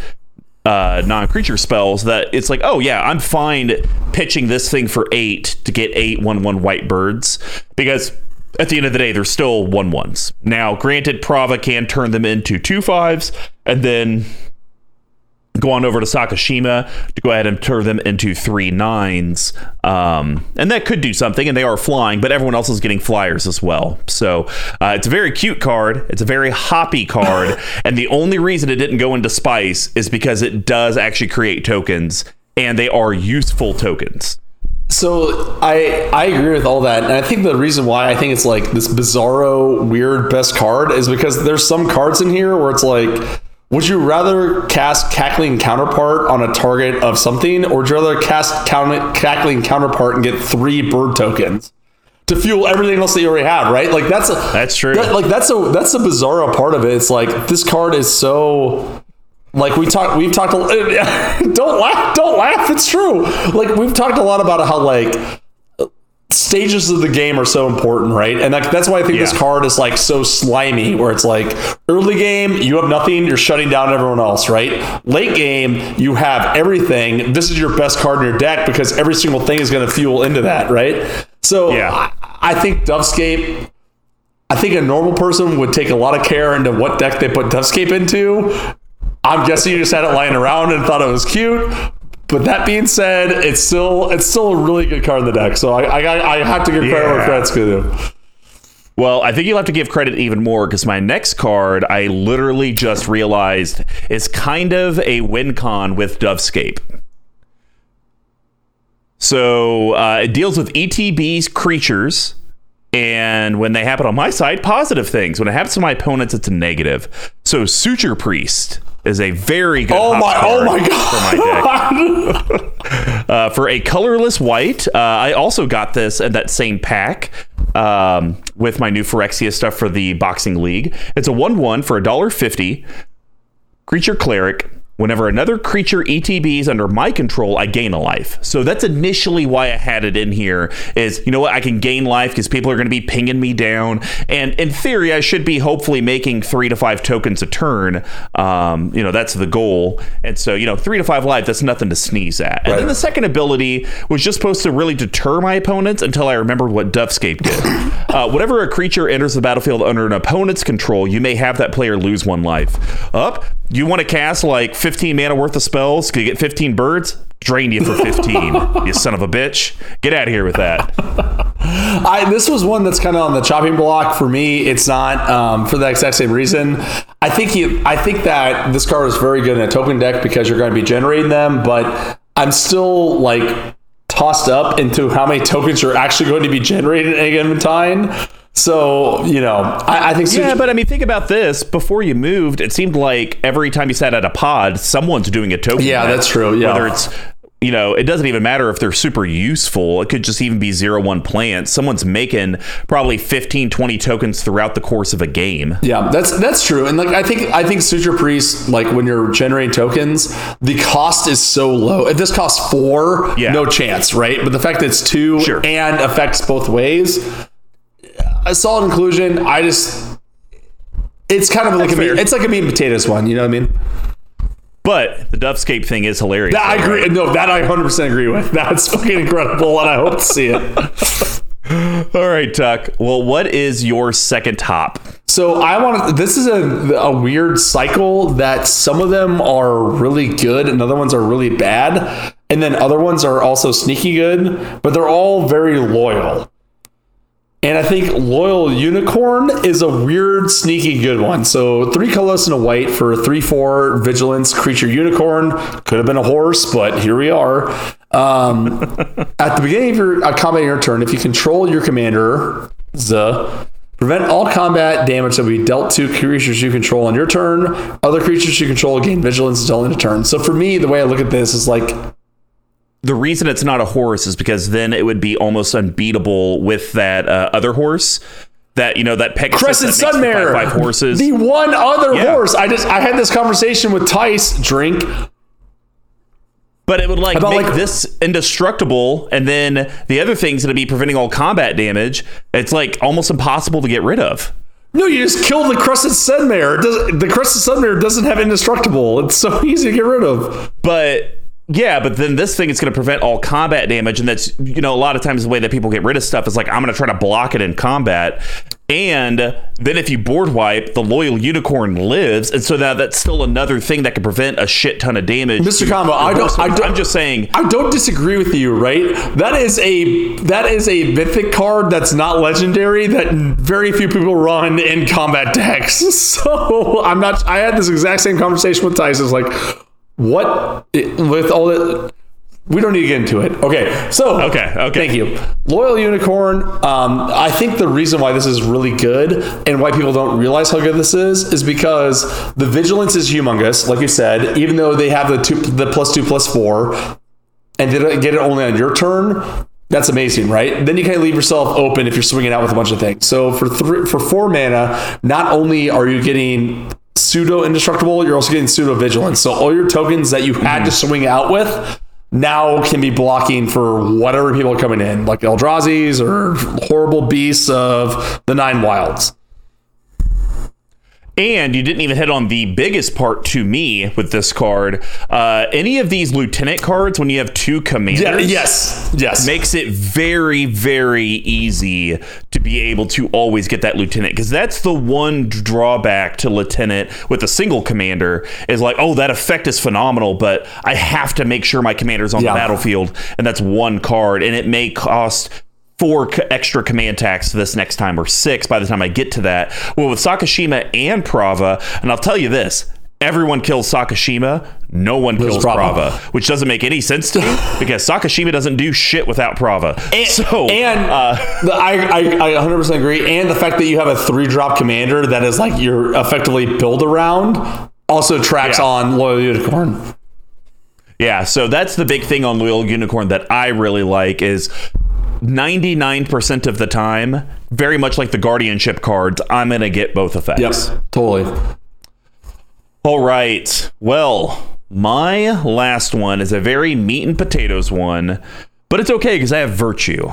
uh, non-creature spells that it's like, oh yeah, I'm fine pitching this thing for eight to get eight one one white birds because at the end of the day, they're still one ones. Now, granted, Prava can turn them into two fives and then go on over to Sakashima to go ahead and turn them into three nines. Um, and that could do something, and they are flying, but everyone else is getting flyers as well. So uh, it's a very cute card. It's a very hoppy card. And the only reason it didn't go into Spice is because it does actually create tokens, and they are useful tokens. So I I agree with all that. And I think the reason why I think it's like this bizarro, weird best card is because there's some cards in here where it's like, would you rather cast Cackling Counterpart on a target of something, or would you rather cast count- Cackling Counterpart and get three bird tokens to fuel everything else that you already have, right? Like that's a, that's true. That, like that's a that's a bizarro part of it. It's like this card is so like we talked we've talked a, don't laugh don't laugh it's true. Like we've talked a lot about how like stages of the game are so important, right? And that, that's why I think yeah. this card is like so slimy, where it's like early game you have nothing, you're shutting down everyone else, right? Late game you have everything. This is your best card in your deck because every single thing is going to fuel into that, right? So yeah. I, I think Dovescape I think a normal person would take a lot of care into what deck they put Dovescape into. I'm guessing you just had it lying around and thought it was cute. But that being said, it's still it's still a really good card in the deck. So I I, I have to give credit yeah. where credit's due. Well, I think you'll have to give credit even more, because my next card, I literally just realized, is kind of a win con with Dovescape. So uh, it deals with E T B's creatures, and when they happen on my side, positive things. When it happens to my opponents, it's a negative. So Suture Priest is a very good oh my, oh my God. for my deck. uh, for a colorless white, uh, I also got this in that same pack um, with my New Phyrexia stuff for the Boxing League. It's a one one for one dollar fifty. Creature Cleric. Whenever another creature E T B is under my control, I gain a life. So that's initially why I had it in here, is, you know what, I can gain life because people are going to be pinging me down. And in theory, I should be hopefully making three to five tokens a turn. Um, you know, that's the goal. And so, you know, three to five life, that's nothing to sneeze at. Right. And then the second ability was just supposed to really deter my opponents until I remembered what Dovescape did. uh, whenever a creature enters the battlefield under an opponent's control, you may have that player lose one life. Up, you want to cast like fifteen mana worth of spells, could you get fifteen birds? Drain you for fifteen, you son of a bitch. Get out of here with that. I, this was one that's kind of on the chopping block for me. It's not um, for the exact same reason. I think you. I think that this card is very good in a token deck because you're going to be generating them, but I'm still like tossed up into how many tokens you're actually going to be generating at any given time. So, you know, I, I think... So. Yeah, but I mean, think about this. Before you moved, it seemed like every time you sat at a pod, someone's doing a token. Yeah, match. That's true. Yeah. Whether it's, you know, it doesn't even matter if they're super useful. It could just even be zero one plants. Someone's making probably fifteen, twenty tokens throughout the course of a game. Yeah, that's that's true. And, like, I think I think Suture Priest, like, when you're generating tokens, the cost is so low. If this costs four, yeah. no chance, right? But the fact that it's two sure. and affects both ways... A solid inclusion. I just, it's kind of like a meat, it's like a meat and potatoes one. You know what I mean? But the Dovescape thing is hilarious. That though, I agree. Right? No, that I one hundred percent agree with. That's fucking incredible, and I hope to see it. All right, Tuck. Well, what is your second top? So I want to. This is a a weird cycle that some of them are really good, and other ones are really bad, and then other ones are also sneaky good. But they're all very loyal. And I think Loyal Unicorn is a weird, sneaky good one. So three colorless and a white for three four vigilance creature unicorn. Could have been a horse, but here we are. Um, at the beginning of your uh, combat in your turn, if you control your commander, the prevent all combat damage that will be dealt to creatures you control on your turn. Other creatures you control gain vigilance until end of turn. So for me, the way I look at this is like, the reason it's not a horse is because then it would be almost unbeatable with that uh, other horse that, you know, that Pegasus Crescent that makes Sunmare, the five, five horses. The one other yeah. horse. I just I had this conversation with Tice drink. But it would like About make like, this indestructible, and then the other thing's going to be preventing all combat damage. It's like almost impossible to get rid of. No, you just kill the Crescent Sunmare. The Crescent Sunmare doesn't have indestructible. It's so easy to get rid of. But. Yeah, but then this thing is going to prevent all combat damage, and that's, you know, a lot of times the way that people get rid of stuff is like, I'm going to try to block it in combat, and then if you board wipe, the Loyal Unicorn lives, and so that that's still another thing that can prevent a shit ton of damage. Mister Combo, I don't, I don't, I'm just saying, I don't disagree with you, right? That is a that is a mythic card that's not legendary that very few people run in combat decks. So I'm not. I had this exact same conversation with Tyson. It's like. What it, with all that, we don't need to get into it. Okay, so okay, okay. Thank you, Loyal Unicorn. Um, I think the reason why this is really good and why people don't realize how good this is is because the vigilance is humongous. Like you said, even though they have the two, the plus two, plus four, and they don't get it only on your turn. That's amazing, right? Then you kind of leave yourself open if you're swinging out with a bunch of things. So for three, for four mana, not only are you getting pseudo indestructible, you're also getting pseudo vigilance, so all your tokens that you had mm. to swing out with now can be blocking for whatever people are coming in, like Eldrazi's or horrible beasts of the Nine Wilds. And you didn't even hit on the biggest part to me with this card. Uh, any of these lieutenant cards, when you have two commanders, yeah, yes, yes, makes it very, very easy to be able to always get that lieutenant, because that's the one drawback to lieutenant with a single commander is like, oh, that effect is phenomenal, but I have to make sure my commander's on yeah. the battlefield, and that's one card, and it may cost four extra command attacks this next time, or six by the time I get to that. Well, with Sakashima and Prava, and I'll tell you this, everyone kills Sakashima, no one Liz kills Prava. Prava, which doesn't make any sense to me, because Sakashima doesn't do shit without Prava. And, so, and uh, the, I, I, I one hundred percent agree, and the fact that you have a three-drop commander that is like your effectively build around also tracks yeah. on Loyal Unicorn. Yeah, so that's the big thing on Loyal Unicorn that I really like is ninety-nine percent of the time, very much like the guardianship cards, I'm gonna get both effects. Yes, totally. All right, well, my last one is a very meat and potatoes one, but it's okay because I have virtue,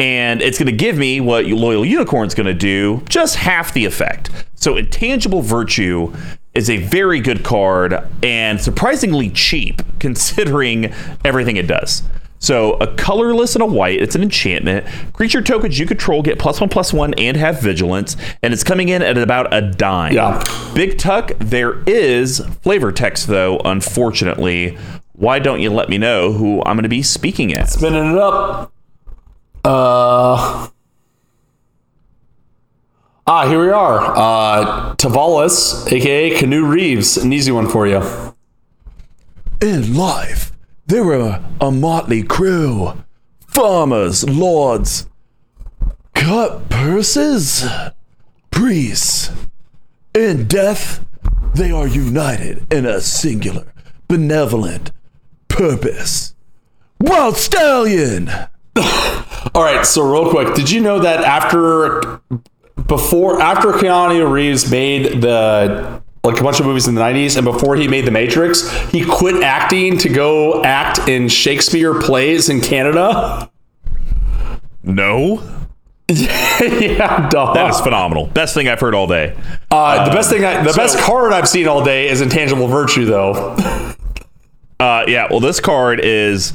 and it's gonna give me what Loyal Unicorn's gonna do, just half the effect. So Intangible Virtue is a very good card and surprisingly cheap considering everything it does. So a colorless and a white, it's an enchantment. Creature tokens you control get plus one, plus one, and have vigilance. And it's coming in at about a dime. Yeah. Big Tuck, there is flavor text though, unfortunately. Why don't you let me know who I'm gonna be speaking at? Spinning it up. Uh, ah, here we are. Uh, Tavalis, A K A Canoe Reeves, an easy one for you. In life, there were a motley crew, farmers, lords, cut purses, priests. In death, they are united in a singular, benevolent purpose. Wild Stallion! All right, so real quick, did you know that after, before, after Keanu Reeves made the, like a bunch of movies in the nineties, and before he made The Matrix, he quit acting to go act in Shakespeare plays in Canada? No. Yeah, duh. That is phenomenal. Best thing I've heard all day. Uh, uh, the best thing, I, the so, best card I've seen all day is Intangible Virtue, though. uh, yeah, well, this card is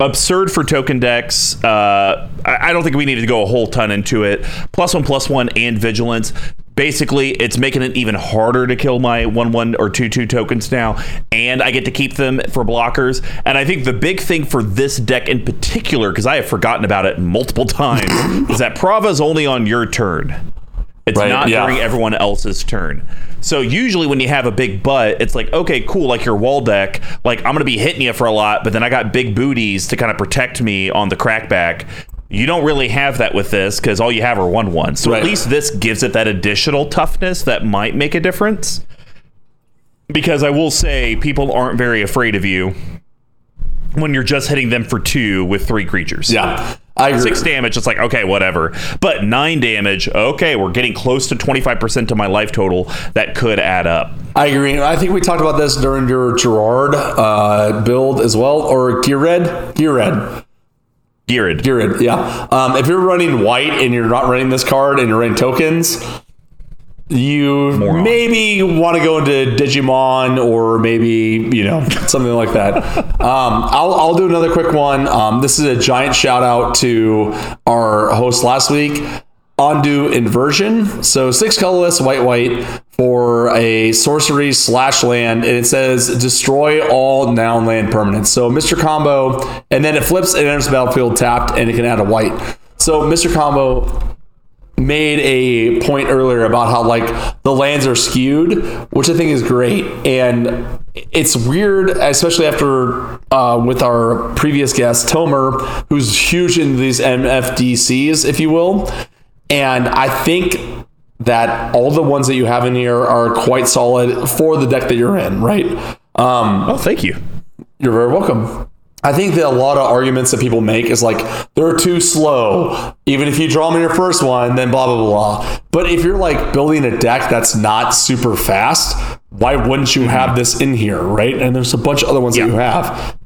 absurd for token decks. Uh, I, I don't think we need to go a whole ton into it. Plus one, plus one, and vigilance. Basically, it's making it even harder to kill my one one or two two tokens now, and I get to keep them for blockers. And I think the big thing for this deck in particular, because I have forgotten about it multiple times, is that Prava's only on your turn. It's right, not yeah. during everyone else's turn. So usually when you have a big butt, it's like, okay, cool, like your wall deck, like I'm going to be hitting you for a lot, but then I got big booties to kind of protect me on the crackback. You don't really have that with this because all you have are one one. So right. at least this gives it that additional toughness that might make a difference. Because I will say people aren't very afraid of you when you're just hitting them for two with three creatures. Yeah. I agree. Six damage, it's like, okay, whatever. But nine damage, okay, we're getting close to twenty-five percent of my life total. That could add up. I agree. I think we talked about this during your Gerard uh, build as well, or Geared. Geared. Geared. Geared, yeah. Um, if you're running white and you're not running this card and you're running tokens, you Moron. maybe want to go into Digimon or maybe, you know, something like that. Um, I'll, I'll do another quick one. Um, this is a giant shout out to our host last week, Undo Inversion. So six colorless, white, white for a sorcery slash land, and it says destroy all noun land permanents. So Mister Combo, and then it flips and enters the battlefield tapped, and it can add a white. So Mister Combo made a point earlier about how like the lands are skewed, which I think is great, and it's weird, especially after uh with our previous guest Tomer, who's huge into these M F D Cs, if you will. And I think that all the ones that you have in here are quite solid for the deck that you're in, right? Um, oh, thank you. You're very welcome. I think that a lot of arguments that people make is like, they're too slow. Even if you draw them in your first one, then blah, blah, blah. But if you're like building a deck that's not super fast, why wouldn't you have this in here, right? And there's a bunch of other ones yeah. that you have.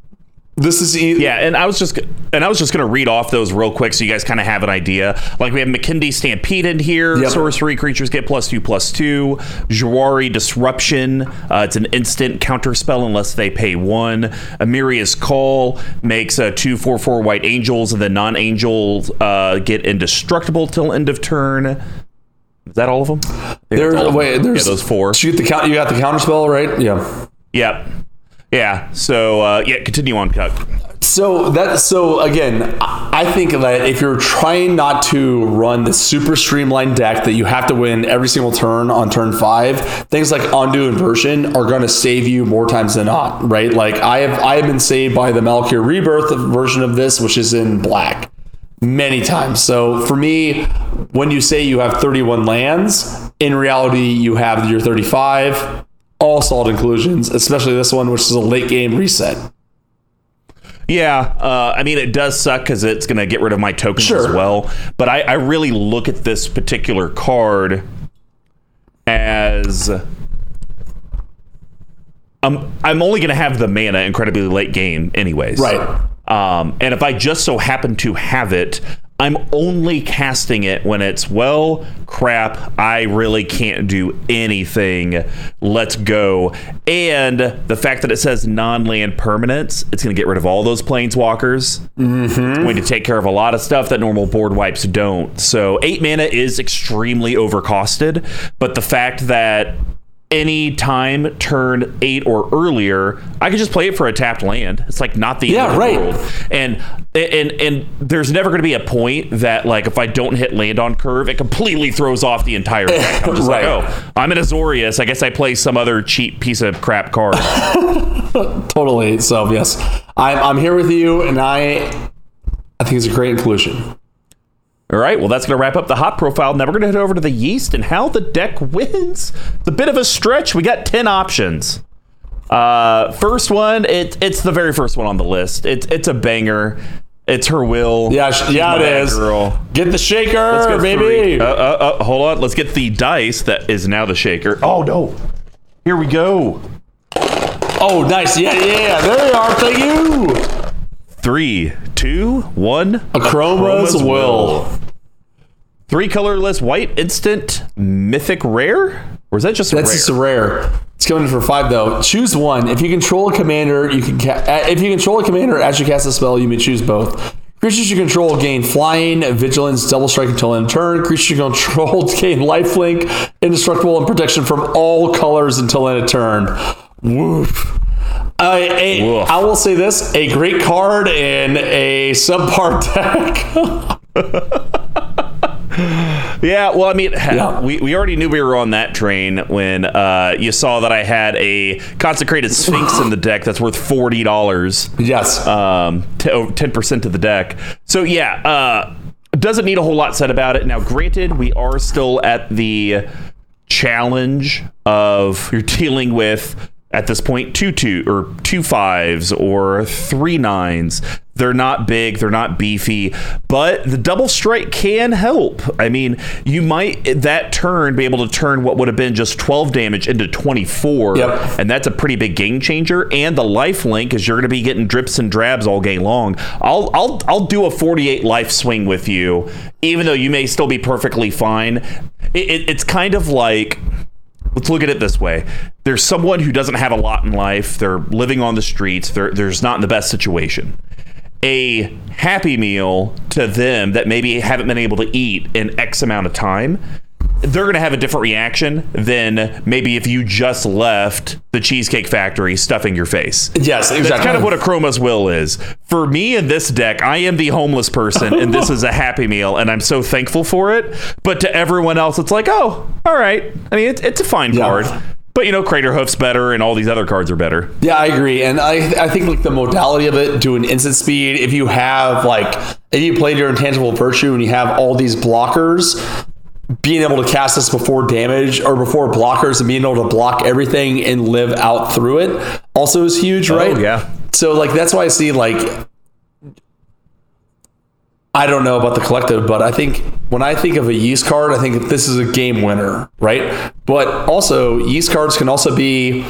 This is e- yeah, and I was just and I was just gonna read off those real quick so you guys kind of have an idea. Like we have McKindy Stampede in here. Yep. Sorcery creatures get plus two plus two. Juwari Disruption. Uh, it's an instant counterspell unless they pay one. Amiria's Call makes uh, two four four white angels, and the non-angels uh, get indestructible till end of turn. Is that all of them? There's all wait, of them. There's yeah, those four. So you get the count. You got the counterspell, right? Yeah. Yep. Yeah. So uh, yeah, continue on, Tuck. So that so again, I think that if you're trying not to run the super streamlined deck that you have to win every single turn on turn five, things like Undo Inversion are going to save you more times than not, right? Like I have I have been saved by the Malakir Rebirth version of this, which is in black, many times. So for me, when you say you have thirty-one lands, in reality you have your thirty-five. All solid inclusions, especially this one, which is a late game reset. Yeah, uh, I mean, it does suck because it's going to get rid of my tokens sure. as well. But I, I really look at this particular card as... Um, I'm only going to have the mana incredibly late game anyways. Right. Um, and if I just so happen to have it, I'm only casting it when it's, well, crap, I really can't do anything. Let's go. And the fact that it says non-land permanents, it's going to get rid of all those planeswalkers. Mm-hmm. It's going to take care of a lot of stuff that normal board wipes don't. So eight mana is extremely overcosted, but the fact that any time turn eight or earlier, I could just play it for a tapped land. It's like not the yeah, end of right. the world. And and and there's never going to be a point that like if I don't hit land on curve, it completely throws off the entire deck. I'm just right. like, oh, I'm an Azorius. I guess I play some other cheap piece of crap card. Totally. So yes, I'm I'm here with you, and I I think it's a great inclusion. All right, well, that's going to wrap up the hot profile. Now we're going to head over to the yeast and how the deck wins. It's a bit of a stretch. We got ten options. Uh, first one, it, it's the very first one on the list. It's it's a banger. It's her will. Yeah, sh- yeah, it is. Girl. Get the shaker, Let's get baby. Uh, uh, uh, hold on. Let's get the dice that is now the shaker. Oh, no. Here we go. Oh, nice. Yeah, yeah. There you are. Thank you. Three, two, one. A Chroma's Will. will. Three colorless white instant mythic rare? Or is that just a That's rare? That's just a rare. It's going in for five though. Choose one. If you control a commander, you can ca- if you control a commander as you cast a spell, you may choose both. Creatures you control gain flying, vigilance, double strike until end turn. Creatures you control gain lifelink, indestructible, and protection from all colors until end of turn. Woof. Uh, a, I will say this, a great card in a subpar deck. Yeah, well, I mean, yeah. we, we already knew we were on that train when uh, you saw that I had a Consecrated Sphinx in the deck that's worth forty dollars. Yes. Um, t- ten percent of the deck. So, yeah, uh, doesn't need a whole lot said about it. Now, granted, we are still at the challenge of you're dealing with... At this point, two two or two fives or three nines. They're not big, they're not beefy, but the double strike can help. I mean, you might that turn be able to turn what would have been just twelve damage into twenty-four, yep. and that's a pretty big game changer. And the life link is you're going to be getting drips and drabs all game long. I'll I'll I'll do a forty-eight life swing with you, even though you may still be perfectly fine. It, it, it's kind of like. Let's look at it this way. There's someone who doesn't have a lot in life. They're living on the streets. They're, they're just not in the best situation. A Happy Meal to them that maybe haven't been able to eat in X amount of time, they're going to have a different reaction than maybe if you just left the Cheesecake Factory stuffing your face. Yes, exactly. That's kind of what a Chroma's Will is. For me in this deck, I am the homeless person, and this is a Happy Meal, and I'm so thankful for it. But to everyone else, it's like, oh, all right. I mean, it's, it's a fine yeah. card. But, you know, Crater Hoof's better and all these other cards are better. Yeah, I agree. And I I think, like, the modality of it, doing instant speed, if you have, like, if you played your Intangible Virtue and you have all these blockers... being able to cast this before damage or before blockers and being able to block everything and live out through it also is huge, oh, right? Yeah. So like, that's why I see like, I don't know about the collective, but I think when I think of a yeast card, I think this is a game winner, right? But also yeast cards can also be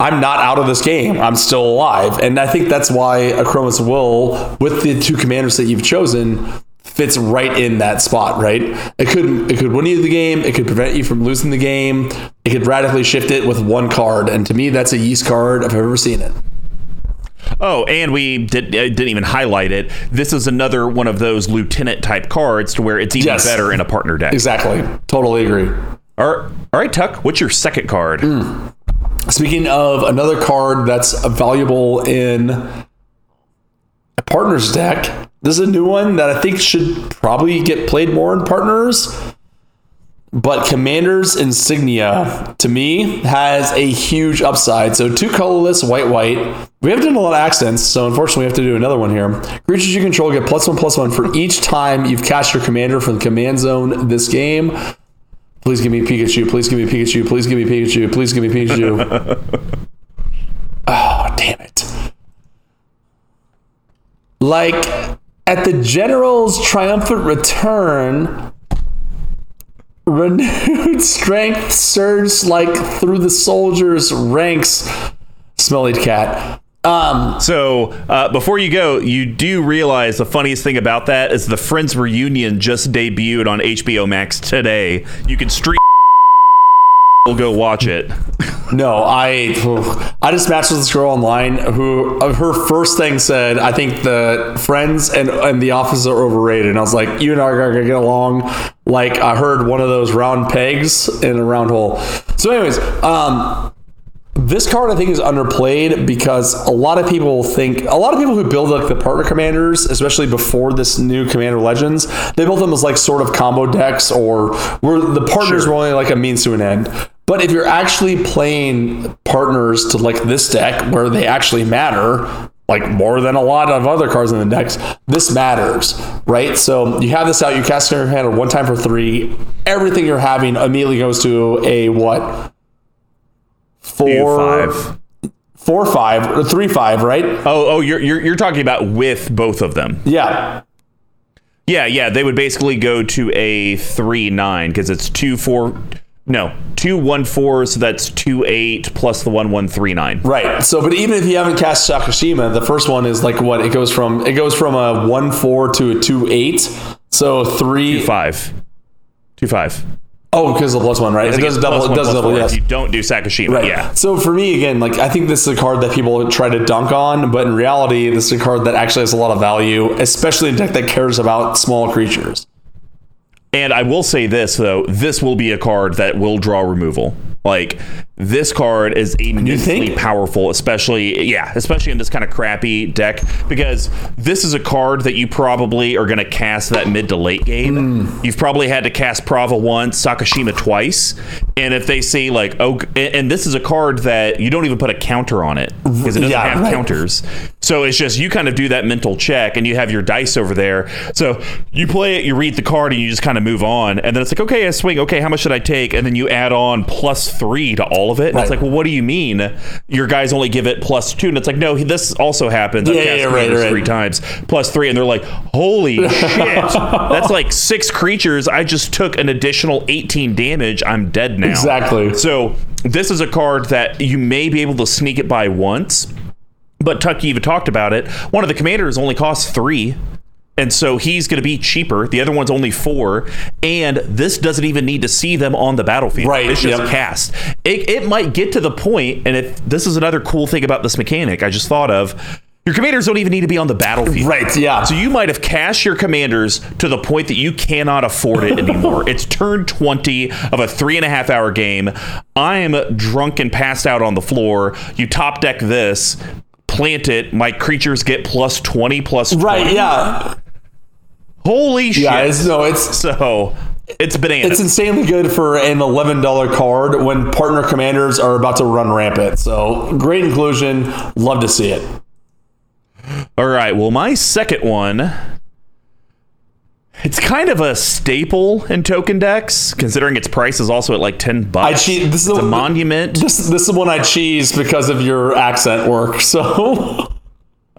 I'm not out of this game. I'm still alive. And I think that's why Achroma's Will, with the two commanders that you've chosen, fits right in that spot, right? It could it could win you the game. It could prevent you from losing the game. It could radically shift it with one card. And to me, that's a yeast card if I've ever seen it. Oh, and we did, didn't even highlight it. This is another one of those lieutenant type cards to where it's even yes. better in a partner deck. Exactly. Totally agree. All right, all right, Tuck, what's your second card? Mm. Speaking of another card that's valuable in a partner's deck, this is a new one that I think should probably get played more in partners. But Commander's Insignia, to me, has a huge upside. So two colorless, white, white. We haven't done a lot of accents, so unfortunately we have to do another one here. Creatures you control get plus one, plus one for each time you've cast your commander from the command zone this game. Please give me Pikachu, please give me Pikachu, please give me Pikachu, please give me Pikachu. Oh, damn it. Like, at the General's triumphant return... renewed strength surged like through the soldiers' ranks. Smelly cat. Um, so uh, before you go, you do realize the funniest thing about that is the Friends Reunion just debuted on H B O Max today. You can stream. We'll go watch it. No, I I just matched with this girl online who her first thing said, I think the Friends and, and the Office are overrated. And I was like, you and I are going to get along. Like I heard one of those round pegs in a round hole. So anyways, um, this card I think is underplayed because a lot of people think, a lot of people who build like the partner commanders, especially before this new Commander Legends, they built them as like sort of combo decks or where the partners sure. were only like a means to an end. But if you're actually playing partners to like this deck where they actually matter, like more than a lot of other cards in the decks, this matters, right? So you have this out, you cast it in your hand one time for three. Everything you're having immediately goes to a what? Four, Two, five. Four, five, or three, five, right? Oh, oh, you're you're you're talking about with both of them. Yeah. Yeah, yeah. They would basically go to a three nine because it's two four. No, two one four, so that's two eight plus the one one three nine. Right. So, but even if you haven't cast Sakashima, the first one is like what it goes from. It goes from a one four to a two eight. So three two, five, two five. Oh, because of the plus one, right? It does double. It does double. Yes. You don't do Sakashima. Right. Yeah. So for me, again, like I think this is a card that people try to dunk on, but in reality, this is a card that actually has a lot of value, especially in a deck that cares about small creatures. And I will say this, though. This will be a card that will draw removal. Like, this card is immensely powerful, especially, yeah, especially in this kind of crappy deck, because this is a card that you probably are going to cast that mid to late game. Mm. You've probably had to cast Prava once, Sakashima twice, and if they see, like, oh, and this is a card that you don't even put a counter on it, because it doesn't yeah, have right. counters. So it's just, you kind of do that mental check, and you have your dice over there. So you play it, you read the card, and you just kind of move on, and then it's like, okay, I swing, okay, how much should I take? And then you add on plus three to all of it. And right. It's like, well, what do you mean? Your guys only give it plus two. And it's like, no, this also happens. I've yeah, cast yeah, right, right. three times. Plus three. And they're like, holy shit. That's like six creatures. I just took an additional eighteen damage. I'm dead now. Exactly. So this is a card that you may be able to sneak it by once. But Tuck even talked about it. One of the commanders only costs three. And so he's going to be cheaper. The other one's only four. And this doesn't even need to see them on the battlefield. Right. It's just yep. cast. It, it might get to the point, and if this is another cool thing about this mechanic I just thought of, your commanders don't even need to be on the battlefield. Right, yeah. So you might have cashed your commanders to the point that you cannot afford it anymore. It's turn twenty of a three and a half hour game. I am drunk and passed out on the floor. You top deck this, plant it. My creatures get plus twenty, plus twenty. Right, yeah. Holy shit. Yeah, it's, no, it's, so, it's bananas. It's insanely good for an eleven dollars card when partner commanders are about to run rampant. So, great inclusion. Love to see it. All right. Well, my second one, it's kind of a staple in token decks, considering its price is also at like ten bucks. I che- this is it's a, a monument. This, this is one I cheese because of your accent work, so...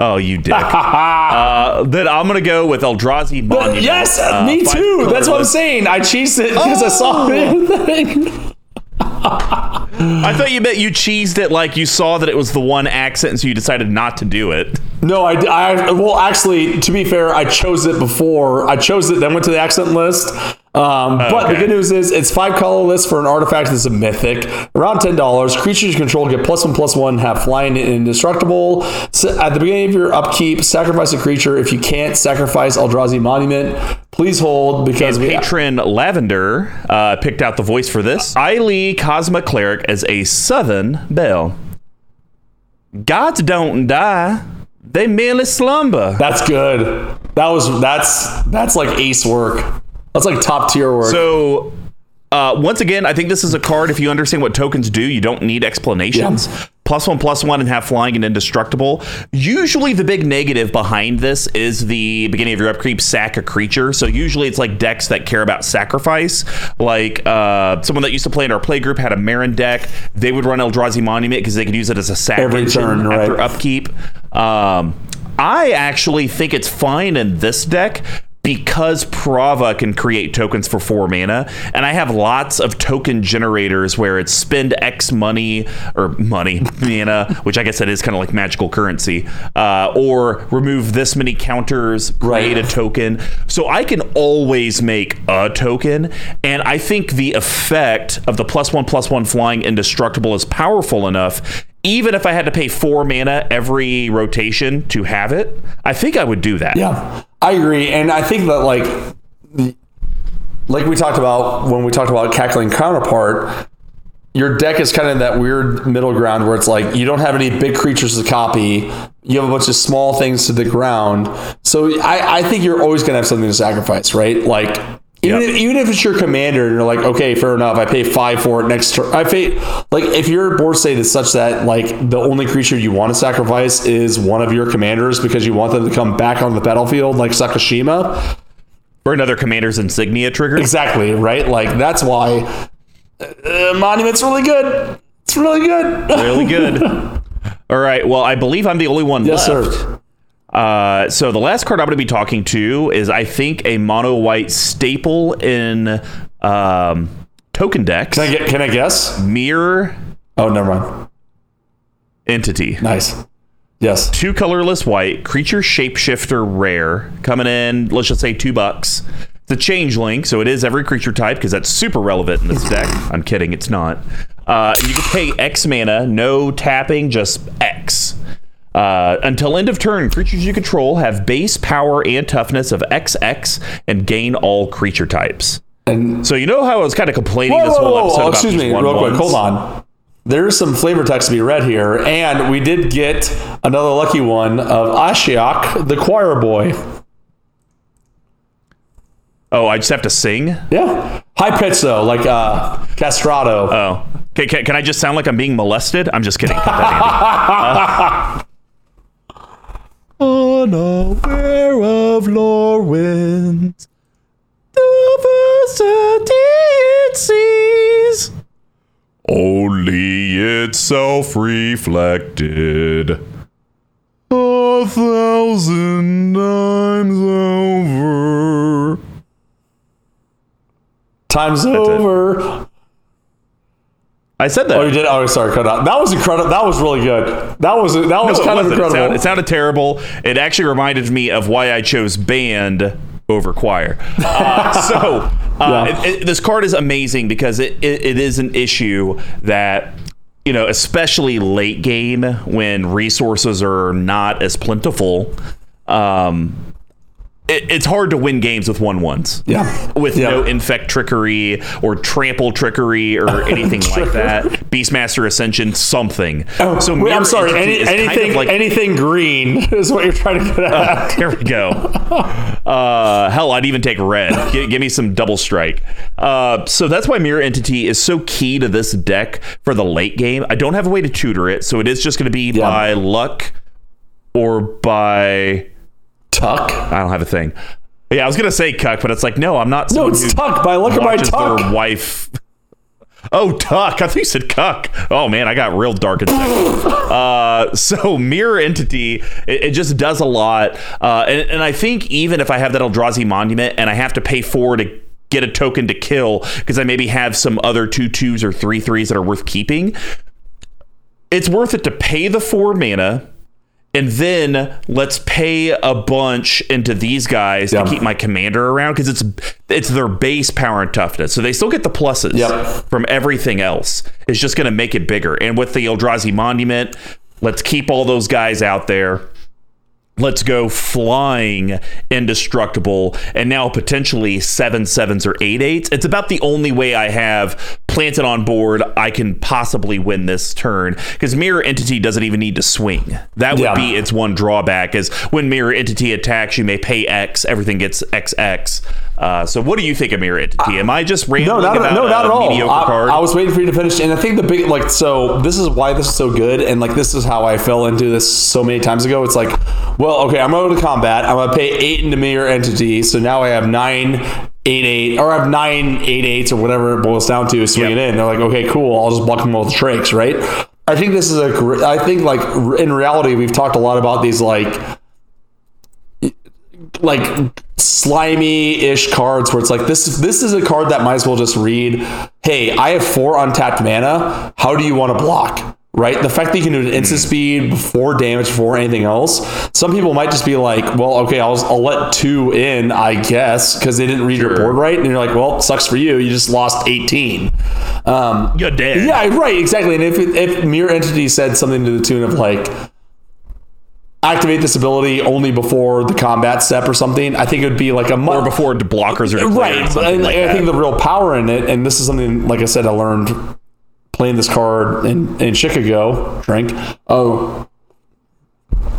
Oh, you dick. uh, then I'm going to go with Eldrazi Monument. But yes, uh, me too. That's what I'm saying. I cheesed it because oh. I saw it. I thought you meant you cheesed it like you saw that it was the one accent, and so you decided not to do it. No, I, I well, actually, to be fair, I chose it before. I chose it, then went to the accent list. Um, okay. But the good news is it's five colorless for an artifact that's a mythic. Around ten dollars, creatures you control get plus one, plus one, have flying and indestructible. So at the beginning of your upkeep, sacrifice a creature. If you can't, sacrifice Eldrazi Monument. Please hold, because and we patron have- Lavender uh, picked out the voice for this. Ailey Cosma Cleric as a Southern Belle. Gods don't die. They merely slumber. That's good. That was, that's, that's like ace work. That's like top tier work. So, uh, once again, I think this is a card. If you understand what tokens do, you don't need explanations. Yeah. Plus one, plus one, and have flying and indestructible. Usually the big negative behind this is the beginning of your upkeep, sack a creature. So usually it's like decks that care about sacrifice. Like uh, someone that used to play in our play group had a Marin deck. They would run Eldrazi Monument because they could use it as a sack every turn after right. upkeep. Um, I actually think it's fine in this deck, because Prava can create tokens for four mana, and I have lots of token generators where it's spend X money or money mana, which I guess that is kind of like magical currency, uh, or remove this many counters, create right. a token. So I can always make a token, and I think the effect of the plus one plus one flying indestructible is powerful enough. Even if I had to pay four mana every rotation to have it, I think I would do that. Yeah, I agree. And I think that, like, the, like we talked about when we talked about Cackling Counterpart, your deck is kind of that weird middle ground where it's like you don't have any big creatures to copy. You have a bunch of small things to the ground. So I, I think you're always going to have something to sacrifice, right? Like... Even, yep. if, even if it's your commander and you're like, okay, fair enough, I pay five for it next turn. I pay, like, if your board state is such that, like, the only creature you want to sacrifice is one of your commanders because you want them to come back on the battlefield, like Sakashima. Or another Commander's Insignia trigger. Exactly, right? Like, that's why uh, Monument's really good. It's really good. Really good. All right, well, I believe I'm the only one yes, left. Yes, sir. Uh, so the last card I'm going to be talking to is, I think, a mono white staple in um, token decks. Can I, get, can I guess? Mirror. Oh, never mind. Entity. Nice. Yes. Two colorless white creature shapeshifter rare coming in. Let's just say two bucks. It's a changeling, so it is every creature type because that's super relevant in this deck. I'm kidding, it's not. Uh, you can pay X mana, no tapping, just X. Uh, until end of turn, creatures you control have base power and toughness of X X and gain all creature types. And so you know how I was kind of complaining whoa, this whole whoa, episode oh, about excuse me, real quick, hold on. There's some flavor text to be read here, and we did get another lucky one of Ashiok, the choir boy. Oh, I just have to sing? Yeah. High pitch, though, like uh, castrato. Oh. Okay, can, can I just sound like I'm being molested? I'm just kidding. That, uh, unaware of Lorwyn's diversity it sees, only itself reflected a thousand times over. Times That's over. It. I said that. Oh, you did? Oh, sorry, cut out. That was incredible. That was really good. That was that was no, kind of incredible. It sounded, it sounded terrible. It actually reminded me of why I chose band over choir. Uh, so uh, yeah. it, it, this card is amazing because it, it, it is an issue that, you know, especially late game when resources are not as plentiful. Um, It's hard to win games with one ones. Yeah. With yeah. no infect trickery or trample trickery or anything like that. Beastmaster Ascension, something. Oh, so wait, I'm sorry. Any, anything, kind of like, anything green is what you're trying to get at. Uh, there we go. Uh, hell, I'd even take red. G- give me some double strike. Uh, so that's why Mirror Entity is so key to this deck for the late game. I don't have a way to tutor it, so it is just going to be yeah. by luck or by... Tuck? I don't have a thing. Yeah, I was gonna say cuck, but it's like no, I'm not. No, it's Tuck. By look at my Tuck. Their wife. Oh, Tuck. I think you said cuck. Oh man, I got real dark and uh, so Mirror Entity, it, it just does a lot, uh, and and I think even if I have that Eldrazi Monument and I have to pay four to get a token to kill because I maybe have some other two twos or three threes that are worth keeping. It's worth it to pay the four mana, and then let's pay a bunch into these guys yep. to keep my commander around, because it's it's their base power and toughness. So they still get the pluses yep. from everything else. It's just going to make it bigger. And with the Eldrazi Monument, let's keep all those guys out there. Let's go flying indestructible, and now potentially seven sevens or eight eights. It's about the only way I have planted on board I can possibly win this turn, because Mirror Entity doesn't even need to swing. That would yeah. be its one drawback, is when Mirror Entity attacks, you may pay X, everything gets X X. Uh, so what do you think of Mirror Entity? Am I just rambling no, not, about no, not a, at all. mediocre I, card? I was waiting for you to finish, and I think the big, like, so this is why this is so good, and like this is how I fell into this so many times ago. It's like, well, okay, I'm going to combat. I'm going to pay eight into Mirror Entity, so now I have nine eight eight, or I have nine eight eights, or whatever it boils down to. Swing yep. it in. They're like, okay, cool. I'll just block them with trakes, right? I think this is a. I think like in reality, we've talked a lot about these like, like. slimy-ish cards where it's like this this is a card that might as well just read, hey, I have four untapped mana, how do you want to block, right? The fact that you can do an instant speed before damage, before anything else, some people might just be like, well, okay, I'll, I'll let two in, I guess, because they didn't read sure. your board right, and you're like, well, sucks for you, you just lost eighteen. Um, you're dead. Yeah, right, exactly. And if, if Mirror Entity said something to the tune of like, activate this ability only before the combat step or something, I think it would be like a month. Or before blockers are right. Or something I, like I that. think the real power in it, and this is something, like I said, I learned playing this card in, in Chicago, drink, oh,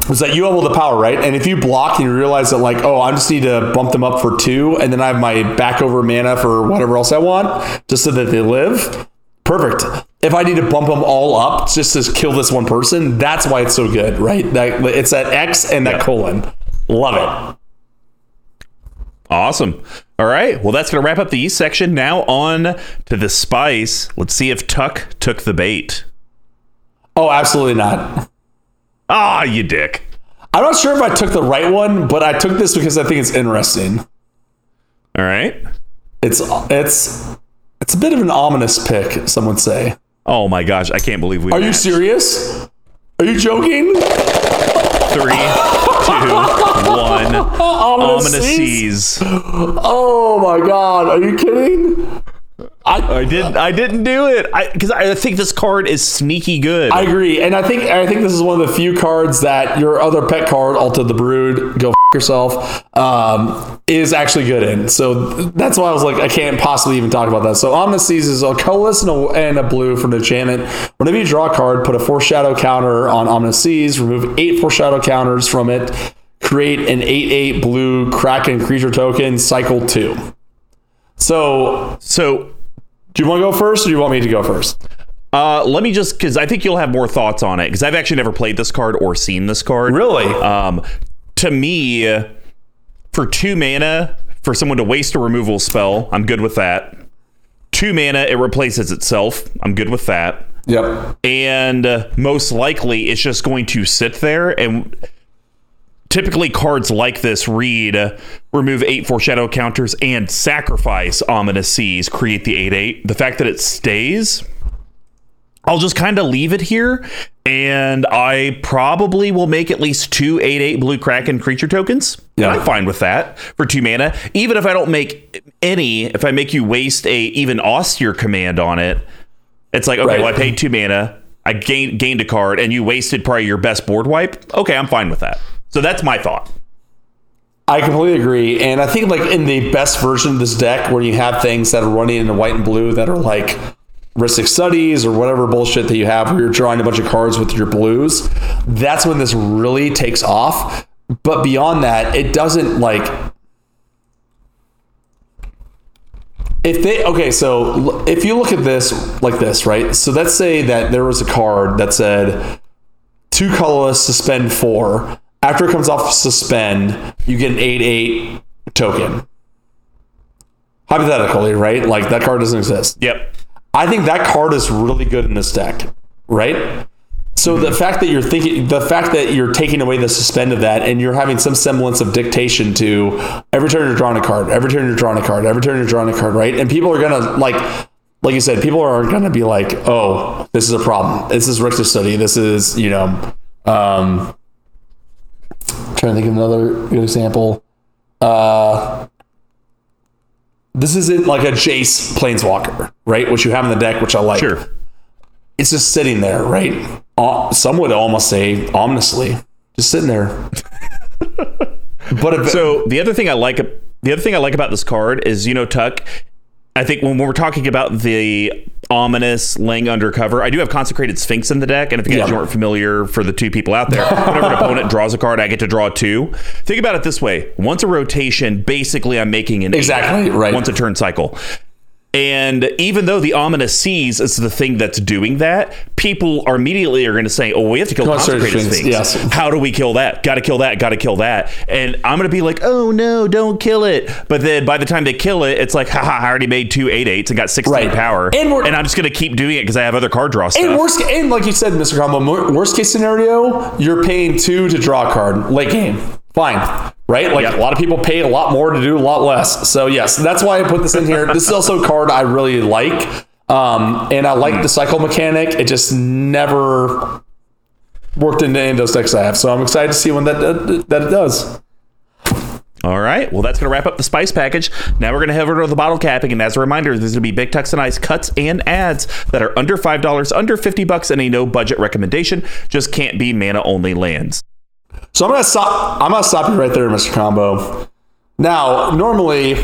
was that you have all the power, right? And if you block and you realize that, like, oh, I just need to bump them up for two, and then I have my back over mana for whatever else I want, just so that they live, perfect. If I need to bump them all up just to kill this one person, that's why it's so good, right? That it's that X and that yeah. colon. Love it. Awesome. All right. Well, that's going to wrap up the East section. Now on to the Spice. Let's see if Tuck took the bait. Oh, absolutely not. Ah, you dick. I'm not sure if I took the right one, but I took this because I think it's interesting. All right. It's it's it's a bit of an ominous pick, some would say. Oh my gosh, I can't believe we Are matched. You serious? Are you joking? Three, two, one. Ominous, Ominous Seas. Seas. Oh my god, are you kidding? I, I didn't I didn't do it. I because I think this card is sneaky good. I agree. And I think I think this is one of the few cards that your other pet card, Alta the Brood, go f yourself, um, is actually good in. So that's why I was like, I can't possibly even talk about that. So Ominous Seas is a colorless and a, and a blue from the enchantment. Whenever you draw a card, put a foreshadow counter on Ominous Seas, remove eight foreshadow counters from it, create an eight eight blue Kraken creature token, cycle two. So, so do you want to go first, or do you want me to go first? Uh, let me just, because I think you'll have more thoughts on it, because I've actually never played this card or seen this card. Really? Um, to me, for two mana, for someone to waste a removal spell, I'm good with that. Two mana, it replaces itself. I'm good with that. Yep. And uh, most likely, it's just going to sit there and... Typically, cards like this read, uh, remove eight foreshadow counters and sacrifice Ominous Seas, create the eight eight. The fact that it stays, I'll just kind of leave it here, and I probably will make at least two eight eight blue Kraken creature tokens. Yeah. I'm fine with that for two mana. Even if I don't make any, if I make you waste a even austere command on it, it's like, okay, right. well, I paid two mana, I gained, gained a card, and you wasted probably your best board wipe. Okay, I'm fine with that. So that's my thought. I completely agree. And I think like in the best version of this deck, where you have things that are running in the white and blue that are like Ristic Studies or whatever bullshit that you have, where you're drawing a bunch of cards with your blues, that's when this really takes off. But beyond that, it doesn't like... If they... Okay, so if you look at this like this, right? So let's say that there was a card that said two colorless, suspend four. After it comes off suspend, you get an eight eight token. Hypothetically, right? Like, that card doesn't exist. Yep. I think that card is really good in this deck, right? So the fact that you're thinking, the fact that you're taking away the suspend of that, and you're having some semblance of dictation to every turn you're drawing a card, every turn you're drawing a card, every turn you're drawing a card, right? And people are gonna like. Like you said, people are going to be like, oh, this is a problem. This is Rix's study. This is, you know, um, I'm trying to think of another good example. Uh, this isn't like a Jace Planeswalker, right? Which you have in the deck, which I like. Sure. It's just sitting there, right? Uh, some would almost say ominously, just sitting there. But if, So the other thing I like, the other thing I like about this card is, you know, Tuck, I think when we're talking about the ominous laying undercover, I do have Consecrated Sphinx in the deck, and if you guys yeah. aren't familiar for the two people out there, whenever an opponent draws a card, I get to draw two. Think about it this way. Once a rotation, basically I'm making an exactly, eight, right. once a turn cycle. And even though the Ominous Seas is the thing that's doing that, people are immediately are going to say, oh, we have to kill Consecrated Sphinx. Yes. How do we kill that? Got to kill that. Got to kill that. And I'm going to be like, oh, no, don't kill it. But then by the time they kill it, it's like, haha, I already made two eight eights and got sixteen right. power. And, and I'm just going to keep doing it because I have other card draw stuff. And, worst, and like you said, Mister Comber, worst case scenario, you're paying two to draw a card late game. Fine. Right? Like yep. a lot of people pay a lot more to do a lot less. So yes, that's why I put this in here. This is also a card I really like. Um, and I like the cycle mechanic. It just never worked into any of those decks I have. So I'm excited to see when that, that, that it does. All right. Well, that's going to wrap up the spice package. Now we're going to head over to the bottle capping. And as a reminder, there's going to be Big Tucks and Ice cuts and ads that are under five dollars, under fifty bucks, and a no budget recommendation. Just can't be mana only lands. So I'm gonna stop. I'm gonna stop you right there, Mister Combo. Now, normally,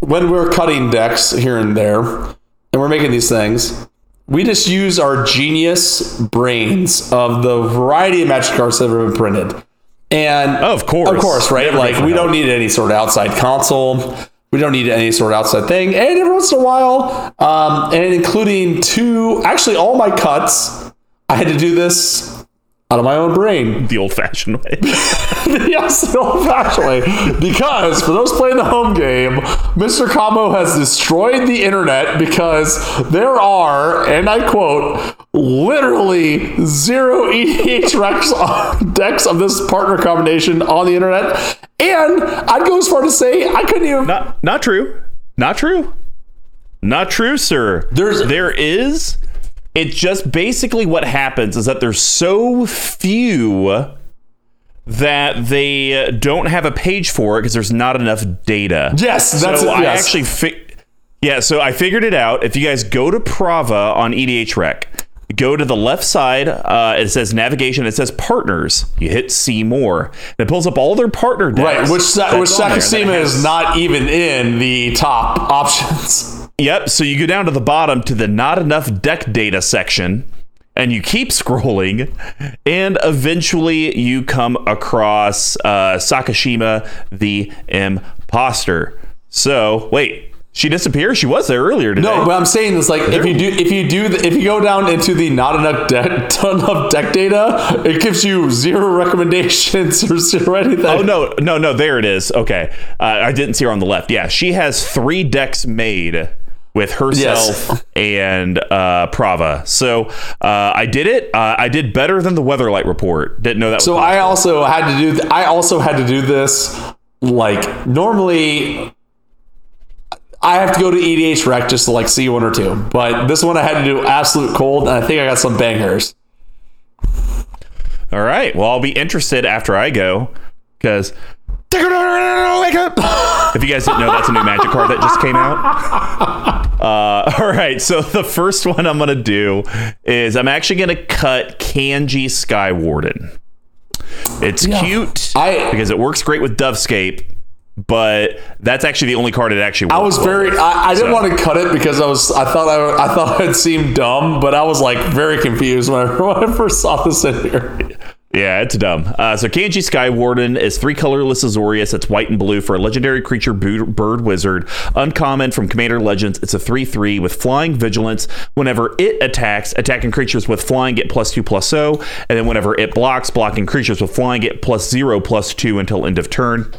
when we're cutting decks here and there, and we're making these things, we just use our genius brains of the variety of Magic cards that have been printed. And oh, of course, of course, right? Never like we don't need any sort of outside console. We don't need any sort of outside thing. And every once in a while, um, and including two, actually, all my cuts, I had to do this. Out of my own brain. The old-fashioned way. Yes, the old-fashioned way. Because, for those playing the home game, Mister Combo has destroyed the internet because there are, and I quote, literally zero E D H recs decks of this partner combination on the internet. And I'd go as far to say I couldn't even... Not, not true. Not true. Not true, sir. There's... There is... It's just basically what happens is that there's so few that they don't have a page for it because there's not enough data. Yes, that's so it, yes. I actually fi- yeah, so I figured it out. If you guys go to Prava on E D H Rec, go to the left side, uh, it says navigation, it says partners. You hit see more. And it pulls up all their partner decks. Right, which sa- which Sakasima is not even in the top options. Yep, so you go down to the bottom to the not enough deck data section, and you keep scrolling, and eventually you come across uh, Sakashima the Imposter. So, wait, she disappeared? She was there earlier today. No, but I'm saying this, like, if you do, if you do, if you go down into the not enough deck, enough deck data, it gives you zero recommendations or zero anything. Oh, no, no, no, there it is. Okay, uh, I didn't see her on the left. Yeah, she has three decks made with herself yes. and uh, Prava. So uh, I did it. Uh, I did better than the Weatherlight report. Didn't know that. So was I also had to do. Th- I also had to do this. Like normally, I have to go to E D H Rec just to like see one or two. But this one I had to do absolute cold, and I think I got some bangers. All right. Well, I'll be interested after I go because. Wake up! If you guys didn't know, that's a new Magic card that just came out. Uh, all right, so the first one I'm going to do is I'm actually going to cut Kanji Skywarden. It's yeah. cute I, because it works great with Dovescape, but that's actually the only card it actually works. I was well very. With, I, I didn't so. want to cut it because I was. I thought I, I thought it seemed dumb, but I was like very confused when I, when I first saw this in here. Yeah, it's dumb. Uh, so Kanji Skywarden is three colorless Azorius. It's white and blue for a legendary creature, bird wizard. Uncommon from Commander Legends. It's a three three with flying vigilance. Whenever it attacks, attacking creatures with flying get plus two plus zero. And then whenever it blocks, blocking creatures with flying get plus zero plus two until end of turn.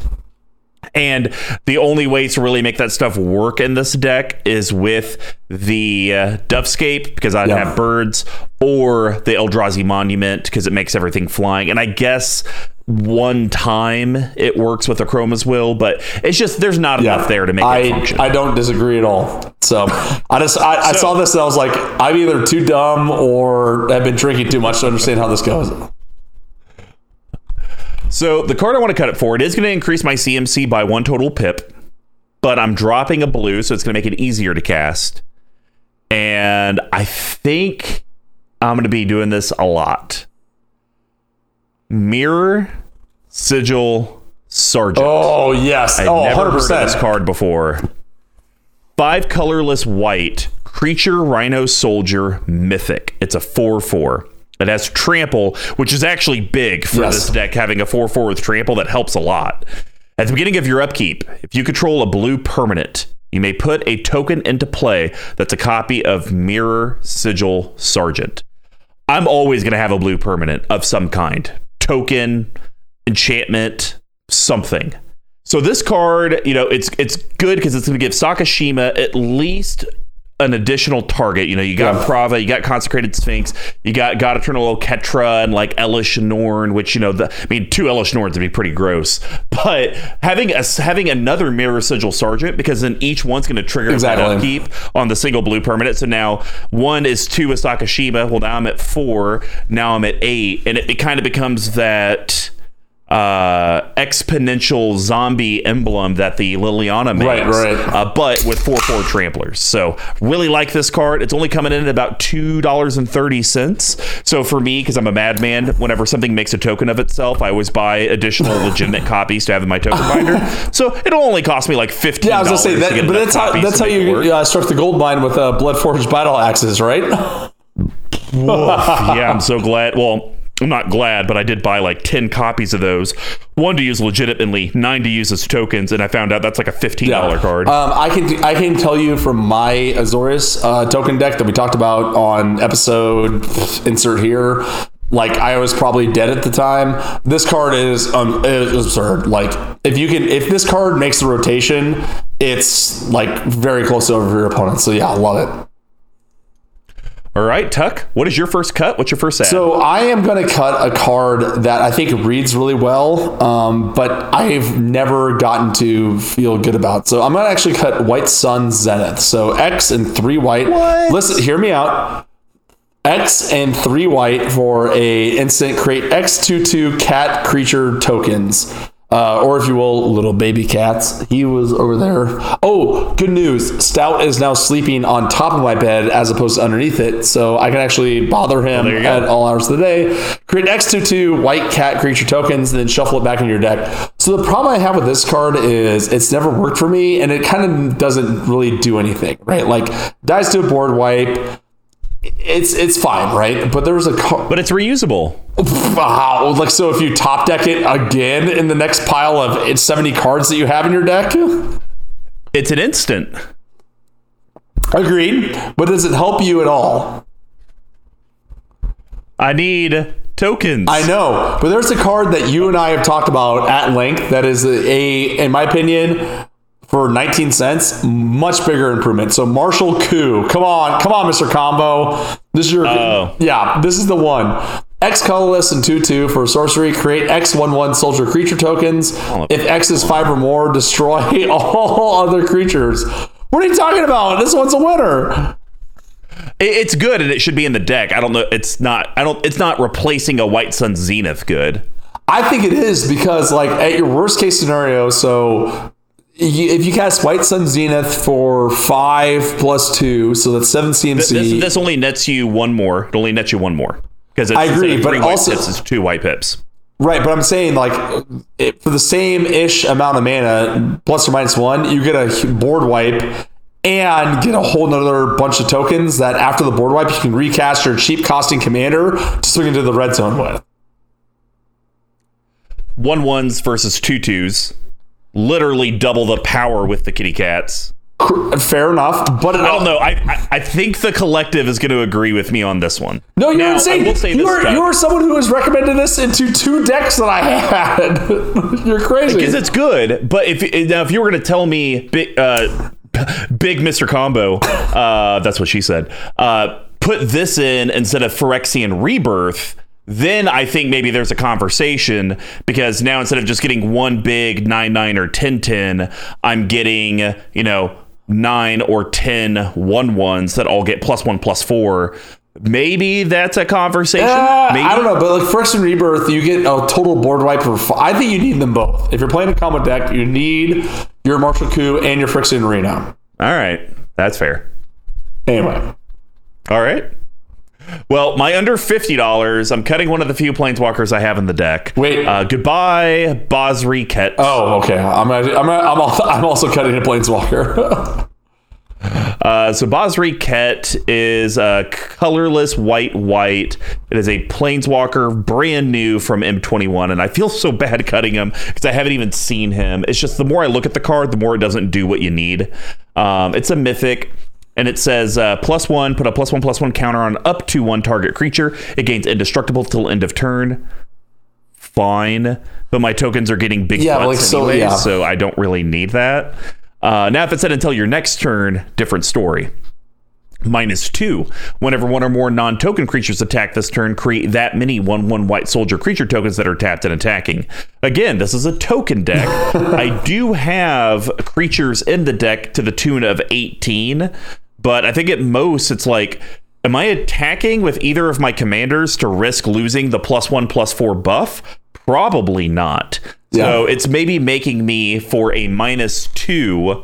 And the only way to really make that stuff work in this deck is with the uh, Dovescape, because I'd yeah. have birds, or the Eldrazi Monument, because it makes everything flying. And I guess one time it works with the Chroma's Will, but it's just there's not yeah. enough there to make I, it function. I don't disagree at all. So I just I, so, I saw this and I was like, I'm either too dumb or I've been drinking too much to understand how this goes. So the card I want to cut it for, it is going to increase my C M C by one total pip, but I'm dropping a blue, so it's going to make it easier to cast. And I think I'm going to be doing this a lot. Mirror Sigil Sergeant. Oh, yes. I've oh, never one hundred percent. Heard of this card before. Five colorless white, creature, rhino, soldier, mythic. It's a four four. It has trample, which is actually big for yes. this deck, having a four four with trample. That helps a lot. At the beginning of your upkeep, if you control a blue permanent, you may put a token into play that's a copy of Mirror Sigil Sergeant. I'm always going to have a blue permanent of some kind. Token, enchantment, something. So this card, you know, it's it's good because it's going to give Sakashima at least an additional target. You know, you got yeah. Prava, you got Consecrated Sphinx, you got God Eternal Oketra, and like Elish Norn, which, you know, the, I mean, two Elish Norns would be pretty gross. But having a, having another Mirror Sigil Sergeant, because then each one's going to trigger exactly. that upkeep on the single blue permanent. So now one is two with Sakashima. Well, now I'm at four. Now I'm at eight. And it, it kind of becomes that uh exponential zombie emblem that the Liliana makes, right, right. Uh, but with four four tramplers. So really like this card. It's only coming in at about two dollars and thirty cents. So for me, because I'm a madman, whenever something makes a token of itself, I always buy additional legitimate copies to have in my token binder. So it'll only cost me like fifteen dollars. Yeah, I was gonna say that, to but that's how that's how you uh, struck the gold mine with uh Bloodforged battle axes, right? Yeah, I'm so glad. Well, I'm not glad, but I did buy like ten copies of those. One to use legitimately, nine to use as tokens, and I found out that's like a fifteen dollars yeah. card. Um, I can I can tell you from my Azorius uh, token deck that we talked about on episode insert here. Like, I was probably dead at the time. This card is um is absurd. Like, if you can, if this card makes the rotation, it's like very close over your opponent. So yeah, I love it. All right, Tuck, what is your first cut? What's your first ad? So I am going to cut a card that I think reads really well, um, but I've never gotten to feel good about. So I'm going to actually cut White Sun Zenith. So X and three white. What? Listen, hear me out. X and three white for a instant, create X two two cat creature tokens. Uh, or if you will, little baby cats. He was over there. Oh, good news. Stout is now sleeping on top of my bed as opposed to underneath it. So I can actually bother him well, at go. all hours of the day. Create X two two white cat creature tokens and then shuffle it back into your deck. So the problem I have with this card is it's never worked for me and it kind of doesn't really do anything, right? Like, dies to a board wipe. It's it's fine, right? But there was a card, but it's reusable. Wow! Like, so if you top deck it again in the next pile of it's seventy cards that you have in your deck, it's an instant. Agreed. But does it help you at all? I need tokens. I know, but there's a card that you and I have talked about at length that is a, a in my opinion, for nineteen cents, much bigger improvement. So Marshall Coup. Come on, come on, Mister Combo. This is your Uh-oh. yeah, this is the one. X colorless and two two for sorcery. Create X one one soldier creature tokens. If X is five or more, destroy all other creatures. What are you talking about? This one's a winner. It's good and it should be in the deck. I don't know. It's not, I don't, it's not replacing a White Sun Zenith good. I think it is because, like, at your worst case scenario, so if you cast White Sun Zenith for five plus two, so that's seven C M C. This, this only nets you one more. It only nets you one more because I agree, but also pips, it's two white pips. Right, but I'm saying, like, it, for the same ish amount of mana, plus or minus one, you get a board wipe and get a whole nother bunch of tokens that after the board wipe you can recast your cheap costing commander to swing into the red zone with. One ones versus two twos. Literally double the power with the kitty cats. Fair enough, but I don't know. I, I I think the collective is going to agree with me on this one. No, you would say, say you are you are someone who has recommended this into two decks that I had. You're crazy because it's good. But if now if you were going to tell me big uh, big Mister Combo, uh, that's what she said. Uh, put this in instead of Phyrexian Rebirth. Then I think maybe there's a conversation, because now instead of just getting one big nine nine or ten ten, I'm getting, you know, nine or ten one ones that all get plus one plus four. Maybe that's a conversation. Uh, maybe. I don't know, but like Phyrexian Rebirth, you get a total board wipe. For five. I think you need them both. If you're playing a combo deck, you need your Martial Coup and your Phyrexian Arena. All right, that's fair. Anyway. All right. Well, my under fifty dollars, I'm cutting one of the few Planeswalkers I have in the deck. Wait. Uh, goodbye, Basri Ket. Oh, okay. I'm I'm I'm, I'm also cutting a Planeswalker. uh, so Basri Ket is a colorless white white. It is a Planeswalker, brand new from M twenty-one, and I feel so bad cutting him because I haven't even seen him. It's just the more I look at the card, the more it doesn't do what you need. Um, it's a mythic. And it says uh, plus one, put a plus one, plus one counter on up to one target creature. It gains indestructible till end of turn. Fine. But my tokens are getting big yeah, butts like, anyway, so, yeah. so I don't really need that. Uh, now, if it said until your next turn, different story. Minus two. Whenever one or more non-token creatures attack this turn, create that many one one white soldier creature tokens that are tapped and attacking. Again, this is a token deck. I do have creatures in the deck to the tune of eighteen. But I think at most it's like, am I attacking with either of my commanders to risk losing the plus one, plus four buff? Probably not. Yeah. So it's maybe making me for a minus two,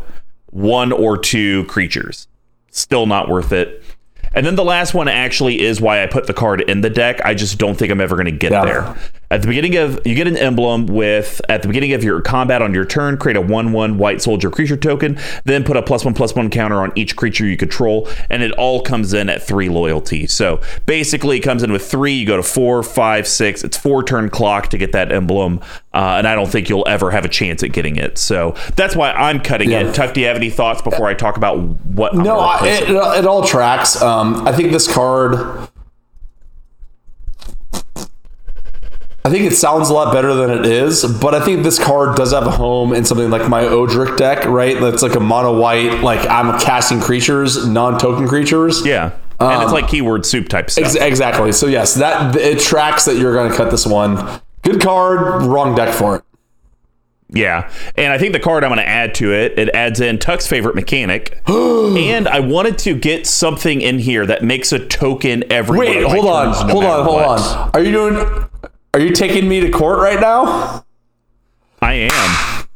one or two creatures. Still not worth it. And then the last one actually is why I put the card in the deck. I just don't think I'm ever going to get yeah. there. At the beginning of, you get an emblem with, at the beginning of your combat on your turn, create a one one white soldier creature token, then put a plus one plus one counter on each creature you control, and it all comes in at three loyalty. So basically it comes in with three, you go to four, five, six, it's four turn clock to get that emblem, uh, and I don't think you'll ever have a chance at getting it. So that's why I'm cutting yeah. it. Tuck, do you have any thoughts before I talk about what I'm No, I, it, it all tracks. Um, Um, I think this card, I think it sounds a lot better than it is, but I think this card does have a home in something like my Odrick deck, right? That's like a mono white, like I'm casting creatures, non-token creatures. Yeah. Um, and it's like keyword soup type stuff. Ex- exactly. So yes, that it tracks that you're going to cut this one. Good card, wrong deck for it. Yeah, and I think the card I'm going to add to it, it adds in Tuck's favorite mechanic. And I wanted to get something in here that makes a token every Wait, hold on, turns, no hold on, hold what. on. Are you doing, are you taking me to court right now? I am.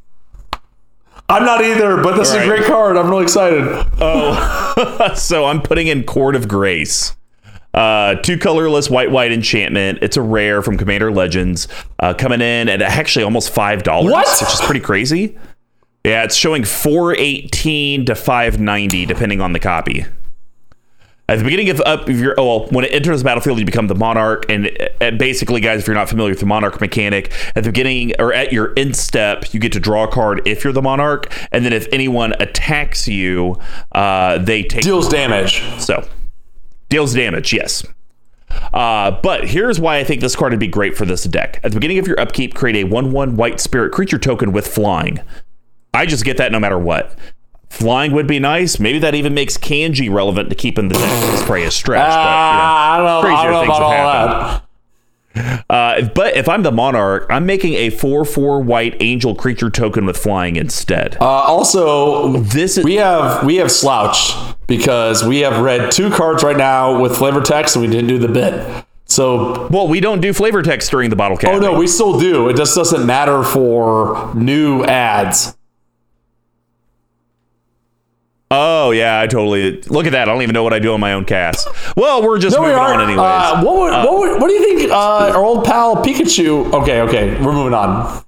I'm not either, but this All is right. a great card. I'm really excited. Oh, so I'm putting in Court of Grace. Uh, two colorless white white enchantment. It's a rare from Commander Legends, uh, coming in at actually almost five dollars, which is pretty crazy. Yeah, it's showing four eighteen to five ninety depending on the copy. At the beginning of up, if you're oh well, when it enters the battlefield, you become the monarch. And it, basically, guys, if you're not familiar with the monarch mechanic, at the beginning or at your end step, you get to draw a card if you're the monarch, and then if anyone attacks you, uh, they take deals damage. So. Deals damage, yes. Uh, but here's why I think this card would be great for this deck. At the beginning of your upkeep, create a one one white spirit creature token with flying. I just get that no matter what. Flying would be nice. Maybe that even makes Kanji relevant to keep in the deck. This prey is stretched. Uh, you know, I don't know, I don't know about all that. Uh, but if I'm the monarch, I'm making a four four white angel creature token with flying instead. Uh, also, this is- we have we have slouched because we have read two cards right now with flavor text, and we didn't do the bit. So, well, we don't do flavor text during the bottle cap. Oh no, we still do. It just doesn't matter for new ads. Oh, yeah, I totally... Look at that. I don't even know what I do on my own cast. Well, we're just no, moving we on anyways. Uh, what, would, uh, what, would, what do you think uh, our old pal Pikachu... Okay, okay, we're moving on.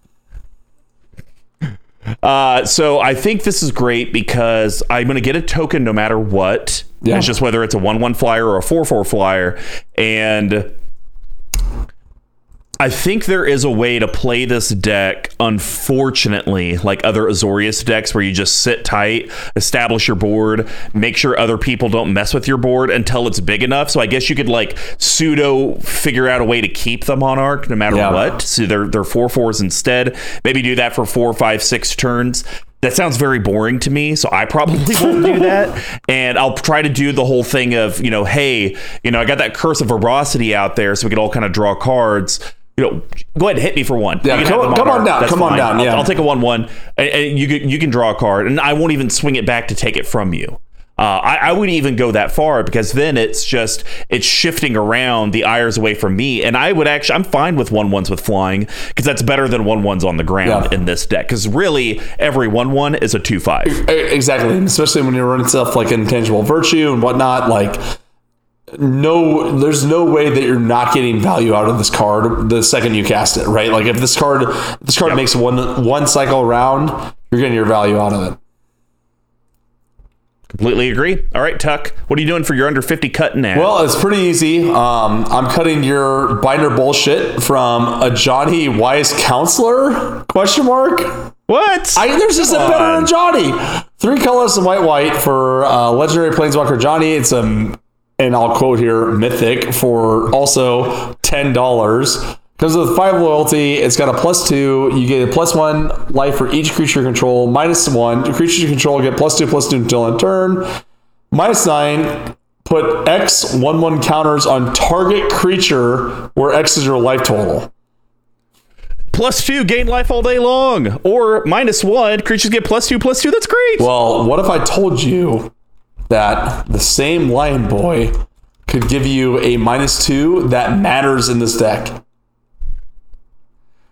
Uh, so I think this is great because I'm going to get a token no matter what. Yeah. It's just whether it's a one one flyer or a four four flyer. And... I think there is a way to play this deck, unfortunately, like other Azorius decks, where you just sit tight, establish your board, make sure other people don't mess with your board until it's big enough. So I guess you could like pseudo figure out a way to keep the Monarch no matter yeah. what. So they're they're four fours instead. Maybe do that for four, five, six turns. That sounds very boring to me, so I probably won't do that. And I'll try to do the whole thing of, you know, hey, you know, I got that Curse of Veracity out there, so we could all kind of draw cards. You know, go ahead and hit me for one. Yeah, come on, come on down. That's come fine. on down. Yeah, I'll, I'll take a one-one, and, and you can you can draw a card, and I won't even swing it back to take it from you. Uh, I, I wouldn't even go that far, because then it's just it's shifting around the ires away from me, and I would actually I'm fine with one ones with flying, because that's better than one ones on the ground yeah. in this deck, because really every one one is a two five. Exactly, and especially when you're running stuff like Intangible Virtue and whatnot, like. No, there's no way that you're not getting value out of this card the second you cast it, right? Like if this card, this card yep. makes one one cycle round, you're getting your value out of it. Completely agree. All right, Tuck, what are you doing for your under fifty cut now? Well, it's pretty easy. Um, I'm cutting your binder bullshit from a Johnny Wise Counselor? Question mark. What? I, there's just Come a better on. Johnny. Three colors and white, white for uh, legendary planeswalker Johnny. It's a and I'll quote here, mythic, for also ten dollars. Comes with five loyalty, it's got a plus two, you get a plus one life for each creature you control, minus one, the creatures you control get plus two, plus two until end turn, minus nine, put X one one counters on target creature where X is your life total. Plus two, gain life all day long, or minus one, creatures get plus two, plus two, that's great. Well, what if I told you that the same Lion Boy could give you a minus two that matters in this deck?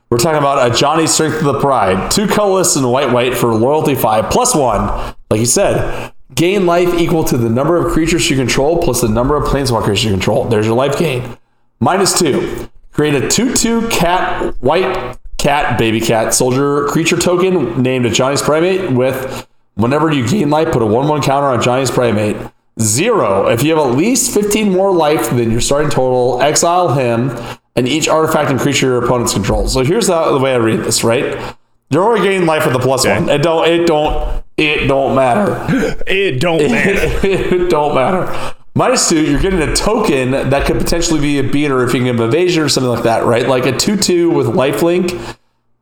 We're talking about a Johnny Strength of the Pride. Two colorless and white white for loyalty five, plus one. Like you said, gain life equal to the number of creatures you control plus the number of planeswalkers you control. There's your life gain. Minus two. Create a two two cat, white cat, baby cat, soldier creature token named a Johnny's Primate with... Whenever you gain life, put a one one counter on Johnny's Primate. Zero. If you have at least fifteen more life than your starting total, exile him and each artifact and creature your opponent's control. So here's the, the way I read this, right? You're already gaining life with the plus okay. one. It don't, it don't, it don't matter. It don't matter. It, it don't matter. Minus two, you're getting a token that could potentially be a beater if you can give evasion or something like that, right? Like a two two with lifelink.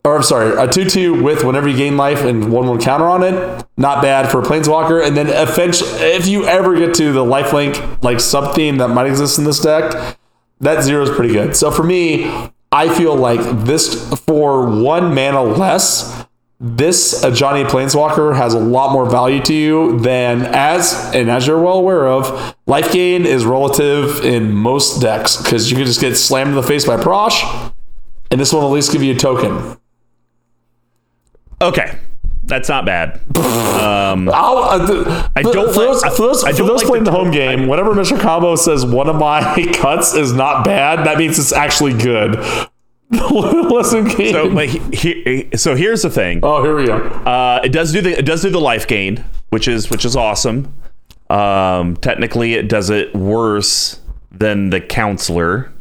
Or I'm sorry, a two two with whenever you gain life and one one counter on it. Not bad for a planeswalker. And then eventually, if you ever get to the lifelink, like sub-theme that might exist in this deck, that zero is pretty good. So for me, I feel like this, for one mana less, this a Johnny Planeswalker has a lot more value to you than as, and as you're well aware of, life gain is relative in most decks because you can just get slammed in the face by Prosh, and this one will at least give you a token. Okay, that's not bad. Um, uh, th- I don't for like, those, for those, I don't for those like playing the, the home game. I, whenever Mister Combo says one of my cuts is not bad, that means it's actually good. Listen, game. So, like, he, he, so here's the thing. Oh, here we go. Uh, it does do the it does do the life gain, which is which is awesome. Um, technically, it does it worse than the counselor.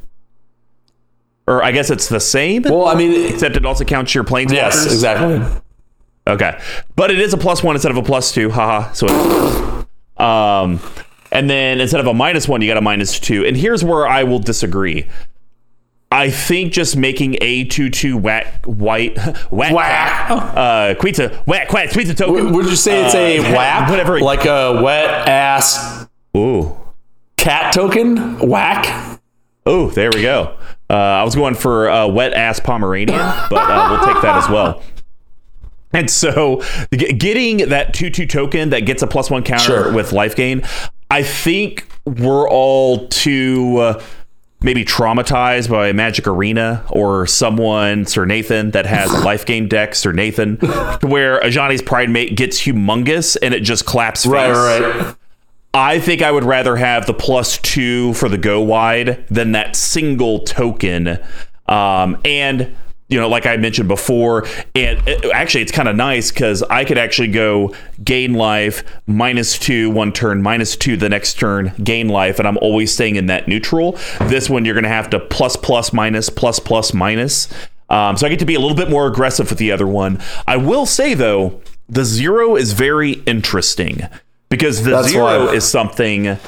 Or I guess it's the same. Well, I mean, except it also counts your planeswalkers. Yes, exactly. Okay, but it is a plus one instead of a plus two. Haha. So, it, um, and then instead of a minus one, you got a minus two. And here's where I will disagree. I think just making a two two whack white whack whack uh Queeta whack quack Queeta token. W- would you say it's uh, a whack? Whatever, it, like a wet ass. Ooh. Cat token whack. Oh, there we go. Uh, I was going for uh, wet ass Pomeranian, but uh, we'll take that as well. And so getting that two two token that gets a plus one counter sure. with life gain, I think we're all too uh, maybe traumatized by Magic Arena or someone, Sir Nathan, that has a life gain deck, Sir Nathan, where Ajani's Primate gets humongous and it just claps face. Right, right. I think I would rather have the plus two for the go wide than that single token. Um, and you know, like I mentioned before, and it, actually it's kind of nice because I could actually go gain life, minus two one turn, minus two the next turn, gain life, and I'm always staying in that neutral. This one you're going to have to plus plus minus plus plus minus. Um, so I get to be a little bit more aggressive with the other one. I will say though, the zero is very interesting because the That's zero why. is something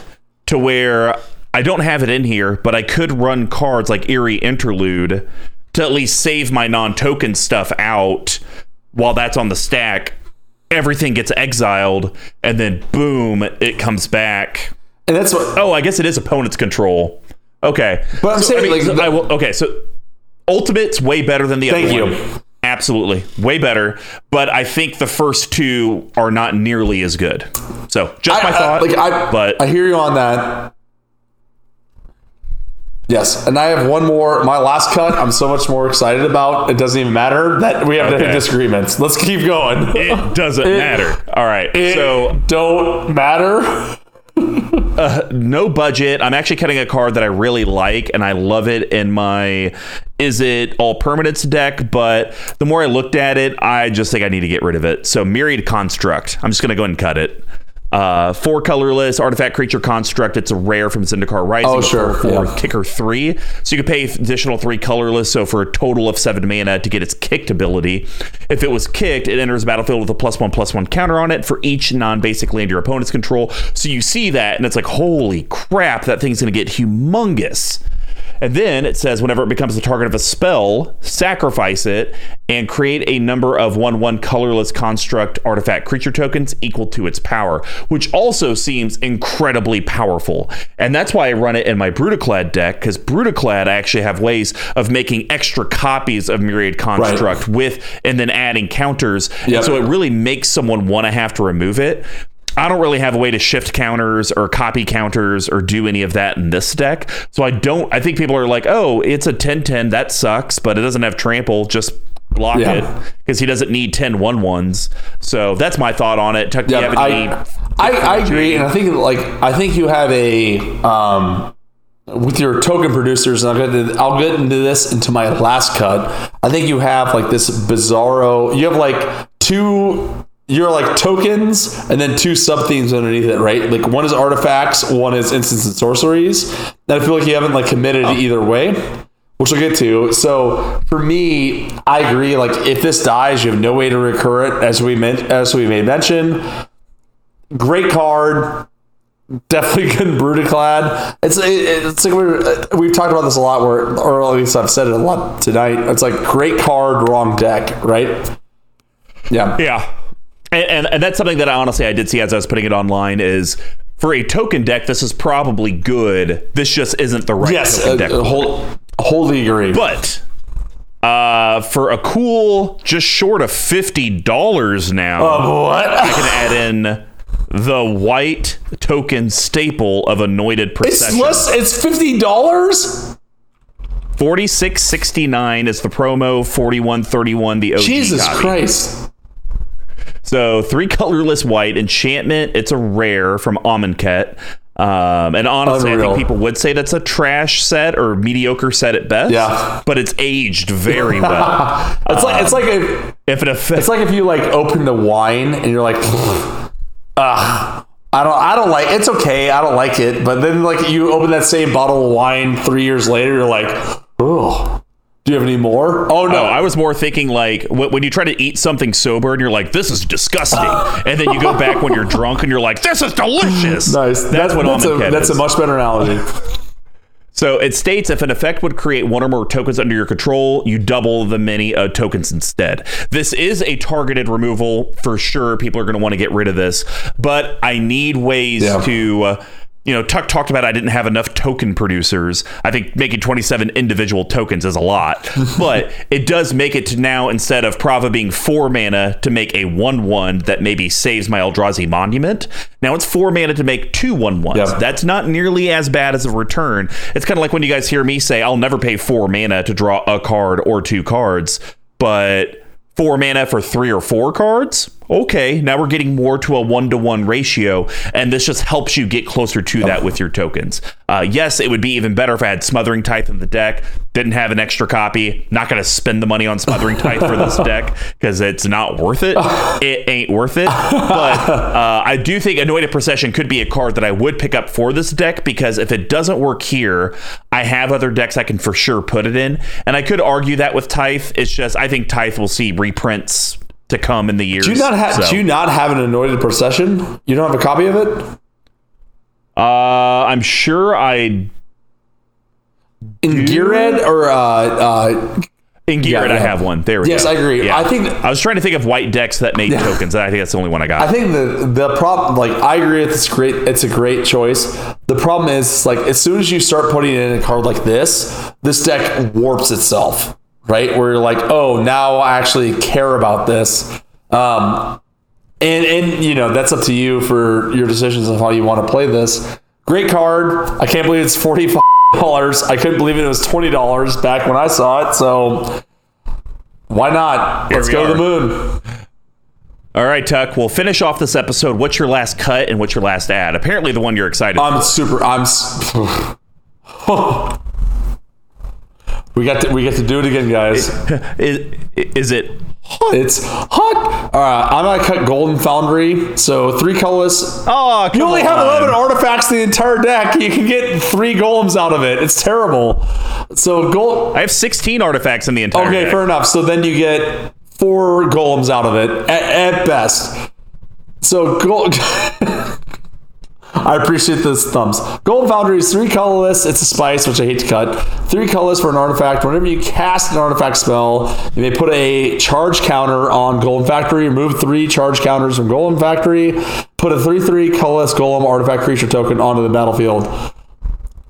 to where I don't have it in here, but I could run cards like Eerie Interlude to at least save my non-token stuff out while that's on the stack. Everything gets exiled, and then boom, it comes back. And that's what. Oh, I guess it is opponent's control. Okay, but I'm so, saying I mean, like so the, I will. Okay, so Ultimate's way better than the other one. Thank you. Absolutely, way better. But I think the first two are not nearly as good. So just I, my I, thought. Like I, but I hear you on that. Yes, and I have one more. My last cut, I'm so much more excited about. It doesn't even matter that we have okay. disagreements. Let's keep going. It doesn't it, matter. All right. It so don't matter. uh, no budget. I'm actually cutting a card that I really like, and I love it in my Is It All Permanents deck, but the more I looked at it, I just think I need to get rid of it. So Myriad Construct. I'm just going to go ahead and cut it. Uh, four colorless artifact creature construct. It's a rare from Zendikar Rising. Oh, sure. For yeah. kicker three. So you can pay additional three colorless. So for a total of seven mana to get its kicked ability. If it was kicked, it enters the battlefield with a plus one plus one counter on it for each non-basic land your opponent's control. So you see that and it's like, holy crap, that thing's going to get humongous. And then it says whenever it becomes the target of a spell, sacrifice it and create a number of one one colorless construct artifact creature tokens equal to its power, which also seems incredibly powerful. And that's why I run it in my Brutaclad deck, because Brutaclad, I actually have ways of making extra copies of Myriad Construct right. with and then adding counters. Yep. And so it really makes someone want to have to remove it. I don't really have a way to shift counters or copy counters or do any of that in this deck. So I don't, I think people are like, oh, it's a ten ten, that sucks, but it doesn't have trample, just block yeah. it, because he doesn't need ten one ones. So that's my thought on it. Technically, yeah, I, need I, I agree, and I think like, I think you have a, um, with your token producers, and I'll get, to, I'll get into this into my last cut, I think you have like this bizarro, you have like two... You're like tokens and then two sub themes underneath it, right? Like one is artifacts, one is instants and sorceries. And I feel like you haven't like committed oh. either way, which we'll get to. So for me, I agree. Like if this dies, you have no way to recur it, as we meant, as we may mention. Great card, definitely good Brutaclad. It's it, it's like we're, we've talked about this a lot, where or at least I've said it a lot tonight. It's like great card, wrong deck, right? Yeah, yeah. And, and, and that's something that I honestly I did see as I was putting it online is for a token deck, this is probably good. This just isn't the right yes, token uh, deck. Yes, wholly agree. But uh, for a cool, just short of fifty dollars now, uh, what? I can add in the white token staple of Anointed Procession. It's, less, it's fifty dollars? forty-six sixty-nine is the promo, forty-one thirty-one the O G Jesus copy. Christ. So three colorless white enchantment. It's a rare from Amonkhet. Um, and honestly, Unreal. I think people would say that's a trash set or mediocre set at best. Yeah. But it's aged very well. it's um, like it's like if, if it affects, it's like if you like open the wine and you're like, ugh, I don't I don't like it's okay, I don't like it. But then like you open that same bottle of wine three years later, you're like, oh. Do you have any more? Oh, no. Oh, I was more thinking like when you try to eat something sober and you're like, this is disgusting. And then you go back when you're drunk and you're like, this is delicious. Nice. That's, that's what that's Almond a, That's is. a much better analogy. So it states if an effect would create one or more tokens under your control, you double the many uh, tokens instead. This is a targeted removal for sure. People are going to want to get rid of this, but I need ways yeah. to... Uh, You know, Tuck talked about I didn't have enough token producers. I think making twenty-seven individual tokens is a lot, but it does make it to now instead of Prava being four mana to make a one one that maybe saves my Eldrazi Monument. Now it's four mana to make two one ones. Yep. That's not nearly as bad as a return. It's kind of like when you guys hear me say, I'll never pay four mana to draw a card or two cards, but four mana for three or four cards? okay, now we're getting more to a one-to-one ratio, and this just helps you get closer to that with your tokens. Uh, yes, it would be even better if I had Smothering Tithe in the deck, didn't have an extra copy, not going to spend the money on Smothering Tithe for this deck, because it's not worth it. It ain't worth it. But uh, I do think Anointed Procession could be a card that I would pick up for this deck, because if it doesn't work here, I have other decks I can for sure put it in, and I could argue that with Tithe. It's just, I think Tithe will see reprints to come in the years. Do you not have? So. Do you not have an Anointed Procession? You don't have a copy of it? Uh, I'm sure I. Engeared or uh, uh, Engeared, yeah, I have one. There we yes, go. Yes, I agree. Yeah. I think th- I was trying to think of white decks that made tokens. And I think that's the only one I got. I think the the problem, like I agree, it's great. It's a great choice. The problem is, like, as soon as you start putting in a card like this, this deck warps itself. Right, where you're like, oh, now I actually care about this, um, and and you know that's up to you for your decisions of how you want to play this. Great card. I can't believe it's forty dollars. I couldn't believe it was twenty dollars back when I saw it. So why not? Here Let's go are. to the moon. All right, Tuck. We'll finish off this episode. What's your last cut and what's your last ad? Apparently, the one you're excited. I'm for. super. I'm. oh. We got to we got to do it again, guys. Is, is it hot? It's hot. All right, I'm gonna cut Golden Foundry. So three colorless. Oh, you only on. have eleven artifacts in the entire deck. You can get three golems out of it. It's terrible. So gold. I have sixteen artifacts in the entire. Okay, deck. Fair enough. So then you get four golems out of it at, at best. So gold. I appreciate those thumbs. Golden Foundry is three colorless. It's a spice, which I hate to cut. Three colorless for an artifact. Whenever you cast an artifact spell, you may put a charge counter on Golden Factory. Remove three charge counters from Golden Factory. Put a three three colorless golem artifact creature token onto the battlefield.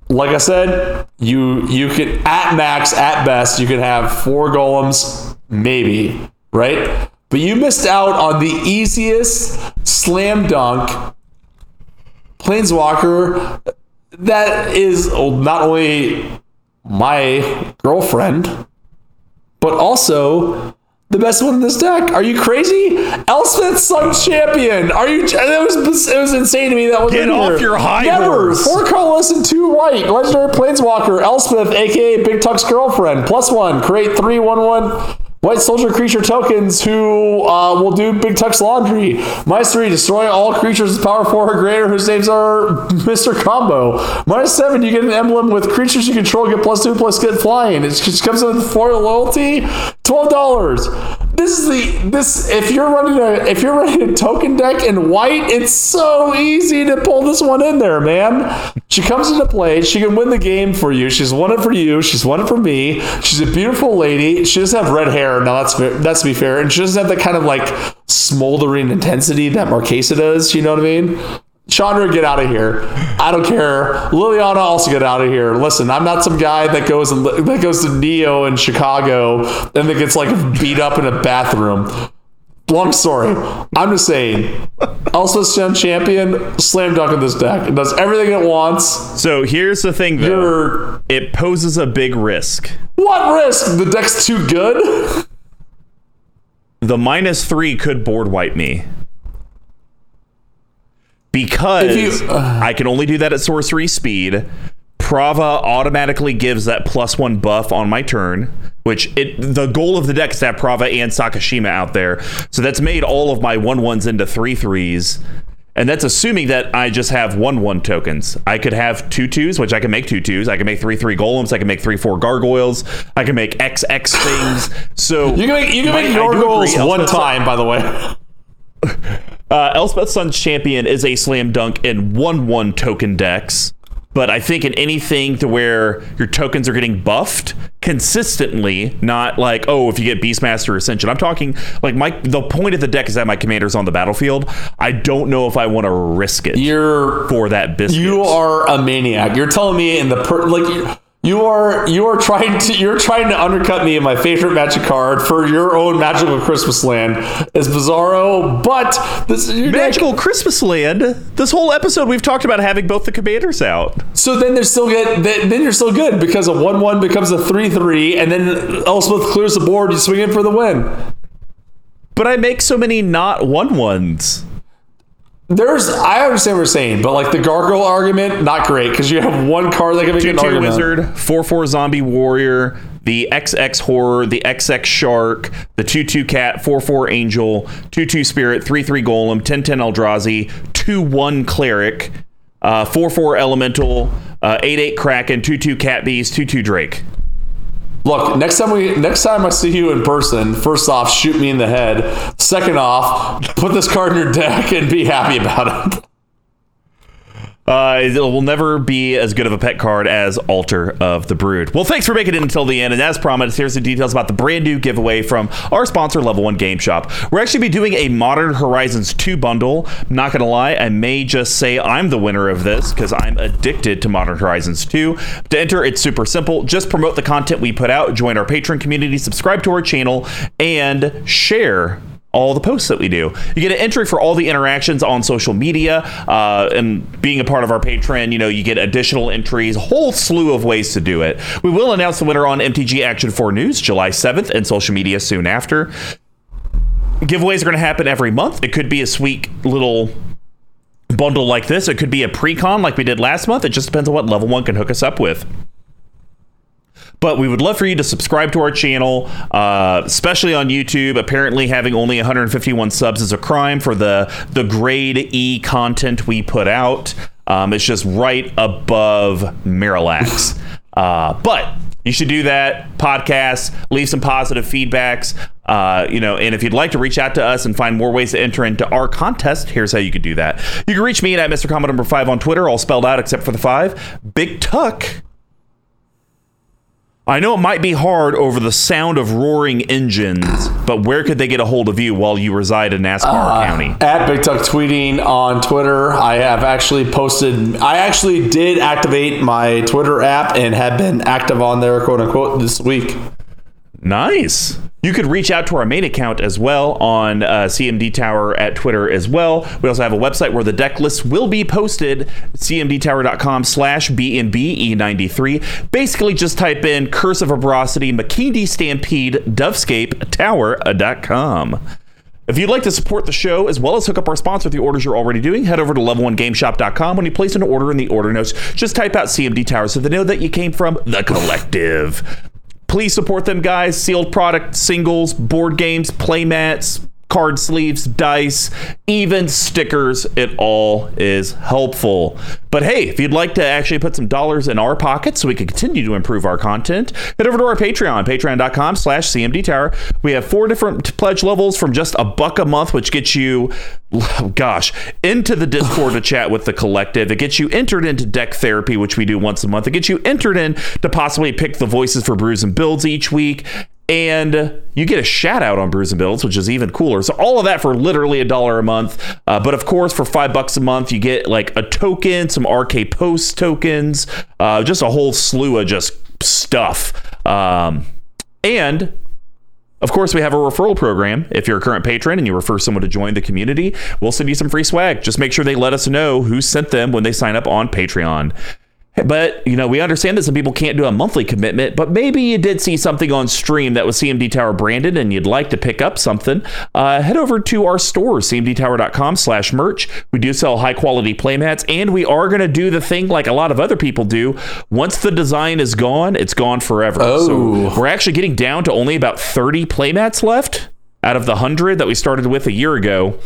Like I said, you you could, at max, at best, you can have four golems, maybe, right? But you missed out on the easiest slam dunk Planeswalker that is not only my girlfriend, but also the best one in this deck. Are you crazy? Elspeth's Sun Champion. Are you? That was it was insane to me. That was get off here. Your high Never. Horse. Four colorless and two white. Legendary Planeswalker Elspeth, aka Big Tuck's girlfriend. Plus one. Create three one one. White Soldier creature tokens who uh, will do Big Tuck's laundry. Minus three, destroy all creatures with power four or greater whose names are Mister Combo. Minus seven, you get an emblem with creatures you control, get plus two, plus get flying. It just comes with four loyalty, twelve dollars. This is the this if you're running a if you're running a token deck in white, it's so easy to pull this one in there, man. She comes into play. She can win the game for you. She's won it for you. She's won it for me. She's a beautiful lady. She doesn't have red hair. Now that's fair. That's to be fair. And she doesn't have that kind of like smoldering intensity that Marquesa does. You know what I mean? Chandra, get out of here. I don't care. Liliana, also get out of here. Listen, I'm not some guy that goes and that goes to Neo in Chicago and that gets like beat up in a bathroom. Long story. I'm just saying. Elspeth's Sun Champion, slam dunk in this deck. It does everything it wants. So here's the thing, though. You're... It poses a big risk. What risk? The deck's too good? The minus three could board wipe me. Because you, uh, I can only do that at sorcery speed. Prava automatically gives that plus one buff on my turn, which it the goal of the deck is to have Prava and Sakashima out there. So that's made all of my one ones into three threes. And that's assuming that I just have one one tokens. I could have two twos, which I can make two twos. I can make three three golems. I can make three four gargoyles. I can make X X things. So you can make you can make gargoyles one time, by the way. Uh, Elspeth's Sun Champion is a slam dunk in one one token decks, but I think in anything to where your tokens are getting buffed consistently, not like, oh, if you get Beastmaster Ascension. I'm talking, like, my the point of the deck is that my commander's on the battlefield. I don't know if I want to risk it you're, for that biscuit. You are a maniac. You're telling me in the... Per- like. You are you are trying to you're trying to undercut me in my favorite Magic card for your own Magical Christmas Land. It's Bizarro, but this is Magical deck. Christmas Land. This whole episode we've talked about having both the commanders out. So then they're still good. Then you're still good because a one one becomes a three three, and then Elspeth clears the board. You swing in for the win. But I make so many not one ones. There's, I understand what you're saying, but like the gargoyle argument, not great, because you have one card that can make two, an two argument. Wizard, four four zombie warrior, the X X horror, the X X shark, the two two cat, four four angel, two two spirit, three three golem, ten ten Eldrazi, two one cleric, uh, four four elemental, uh, eight eight kraken, two two cat beast, two two drake. Look, next time we, next time I see you in person, first off, shoot me in the head. Second off, put this card in your deck and be happy about it. Uh, it will never be as good of a pet card as Altar of the Brood. Well, thanks for making it until the end. And as promised, here's the details about the brand new giveaway from our sponsor, Level One Game Shop. We're actually be doing a Modern Horizons two bundle. I'm not going to lie, I may just say I'm the winner of this because I'm addicted to Modern Horizons two. To enter, it's super simple. Just promote the content we put out, join our Patreon community, subscribe to our channel, and share all the posts that we do. You get an entry for all the interactions on social media, uh, and being a part of our Patreon, you know, you get additional entries, a whole slew of ways to do it. We will announce the winner on M T G Action four News July seventh and social media soon after. Giveaways are going to happen every month. It could be a sweet little bundle like this. It could be a pre-con like we did last month. It just depends on what Level One can hook us up with. But we would love for you to subscribe to our channel, uh, especially on YouTube. Apparently, having only one hundred fifty-one subs is a crime for the, the grade E content we put out. Um, it's just right above Miralax. Uh, but you should do that. Podcasts, leave some positive feedbacks. Uh, you know, and if you'd like to reach out to us and find more ways to enter into our contest, here's how you could do that. You can reach me at Mister Comber number five on Twitter, all spelled out except for the five. Big Tuck. I know it might be hard over the sound of roaring engines, but where could they get a hold of you while you reside in NASCAR uh, County? At Big Tuck Tweeting on Twitter. I have actually posted, I actually did activate my Twitter app and have been active on there, quote unquote, this week. Nice. You could reach out to our main account as well on uh, C M D Tower at Twitter as well. We also have a website where the deck list will be posted, c m d tower dot com slash b n b e nine three. Basically, just type in Curse of Abrosity, McKindy Stampede, Dovescape, tower dot com. If you'd like to support the show, as well as hook up our sponsor with the orders you're already doing, head over to level one game shop dot com. When you place an order in the order notes, just type out C M D Tower so they know that you came from the collective. Please support them, guys. Sealed product, singles, board games, play mats, card sleeves, dice, even stickers. It all is helpful. But hey, if you'd like to actually put some dollars in our pockets so we can continue to improve our content, head over to our Patreon, patreon dot com slash C M D Tower. We have four different pledge levels from just a buck a month, which gets you, oh gosh, into the Discord to chat with the collective. It gets you entered into deck therapy, which we do once a month. It gets you entered in to possibly pick the voices for brews and builds each week. And you get a shout out on Brews and Builds, which is even cooler. So all of that for literally a dollar a month. Uh, but of course, for five bucks a month, you get like a token, some R K Post tokens, uh, just a whole slew of just stuff. Um, and of course, we have a referral program. If you're a current patron and you refer someone to join the community, we'll send you some free swag. Just make sure they let us know who sent them when they sign up on Patreon. But, you know, we understand that some people can't do a monthly commitment, but maybe you did see something on stream that was C M D Tower branded and you'd like to pick up something. Uh, head over to our store, c m d tower dot com slash merch. We do sell high quality playmats, and we are going to do the thing like a lot of other people do. Once the design is gone, it's gone forever. Oh. So we're actually getting down to only about thirty playmats left out of the one hundred that we started with a year ago.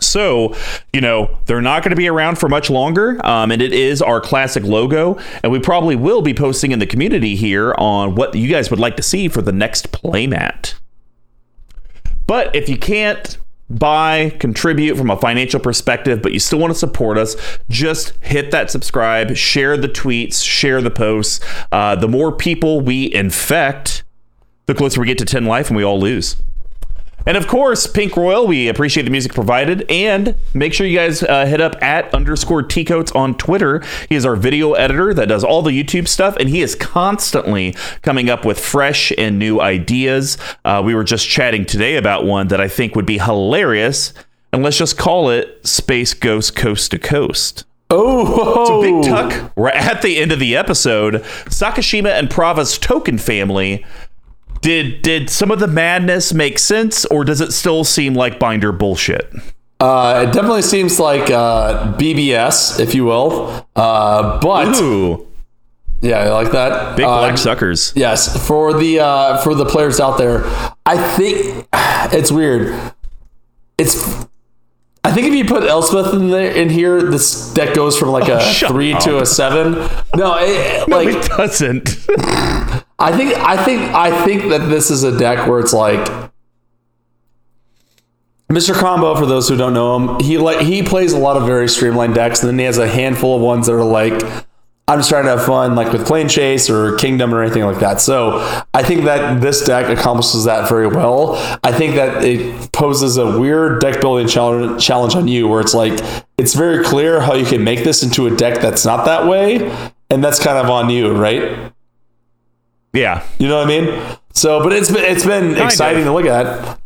So, you know, they're not going to be around for much longer. Um, and it is our classic logo. And we probably will be posting in the community here on what you guys would like to see for the next playmat. But if you can't buy, contribute from a financial perspective, but you still want to support us, just hit that subscribe, share the tweets, share the posts. Uh, the more people we infect, the closer we get to ten life and we all lose. And of course, Pink Royal, we appreciate the music provided. And make sure you guys uh, hit up at underscore T Coats on Twitter. He is our video editor that does all the YouTube stuff. And he is constantly coming up with fresh and new ideas. Uh, we were just chatting today about one that I think would be hilarious. And let's just call it Space Ghost Coast to Coast. Oh, so Big Tuck, we're at the end of the episode. Sakashima and Prava's token family Did did some of the madness make sense, or does it still seem like binder bullshit? Uh, it definitely seems like uh, B B S, if you will. Uh, but Ooh. yeah, I like that. Big black um, suckers. Yes, for the uh, for the players out there, I think it's weird. It's. I think if you put Elspeth in there, in here, this deck goes from like a oh, three up. to a seven. No, it, no, like, it doesn't. I think, I think, I think that this is a deck where it's like Mister Combo. For those who don't know him, he like he plays a lot of very streamlined decks, and then he has a handful of ones that are like, I'm just trying to have fun, like with Plane Chase or Kingdom or anything like that. So I think that this deck accomplishes that very well. I think that it poses a weird deck building challenge challenge on you, where it's like, it's very clear how you can make this into a deck that's not that way, and that's kind of on you, right? Yeah. You know what I mean? So, but it's been, it's been kind exciting of. to look at.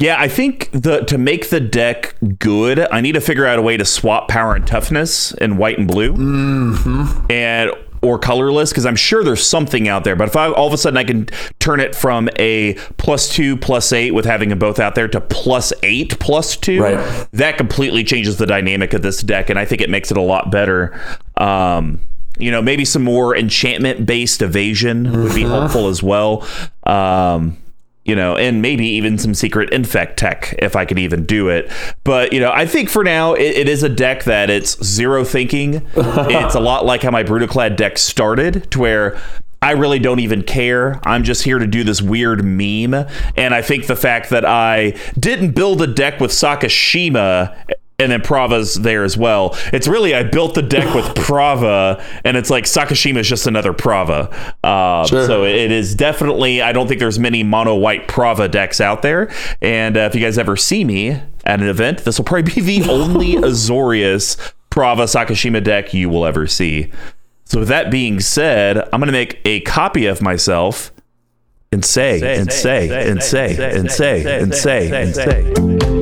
Yeah, I think the to make the deck good, I need to figure out a way to swap power and toughness in white and blue, mm-hmm. and or colorless, because I'm sure there's something out there. But if I all of a sudden I can turn it from a plus two, plus eight with having them both out there to plus eight, plus two, right. that completely changes the dynamic of this deck, and I think it makes it a lot better. Um, you know, maybe some more enchantment-based evasion mm-hmm. would be helpful as well. Um, You know, and maybe even some secret infect tech if I could even do it. But, you know, I think for now it, it is a deck that it's zero thinking. It's a lot like how my Brutaclad deck started, to where I really don't even care. I'm just here to do this weird meme. And I think the fact that I didn't build a deck with Sakashima and then Prava's there as well. It's really, I built the deck with Prava, and it's like Sakashima is just another Prava. Um, sure. So it is definitely, I don't think there's many mono white Prava decks out there. And uh, if you guys ever see me at an event, this will probably be the only Azorius Prava Sakashima deck you will ever see. So with that being said, I'm going to make a copy of myself and say, and say, and say, and say, and say, and say, and say, and say.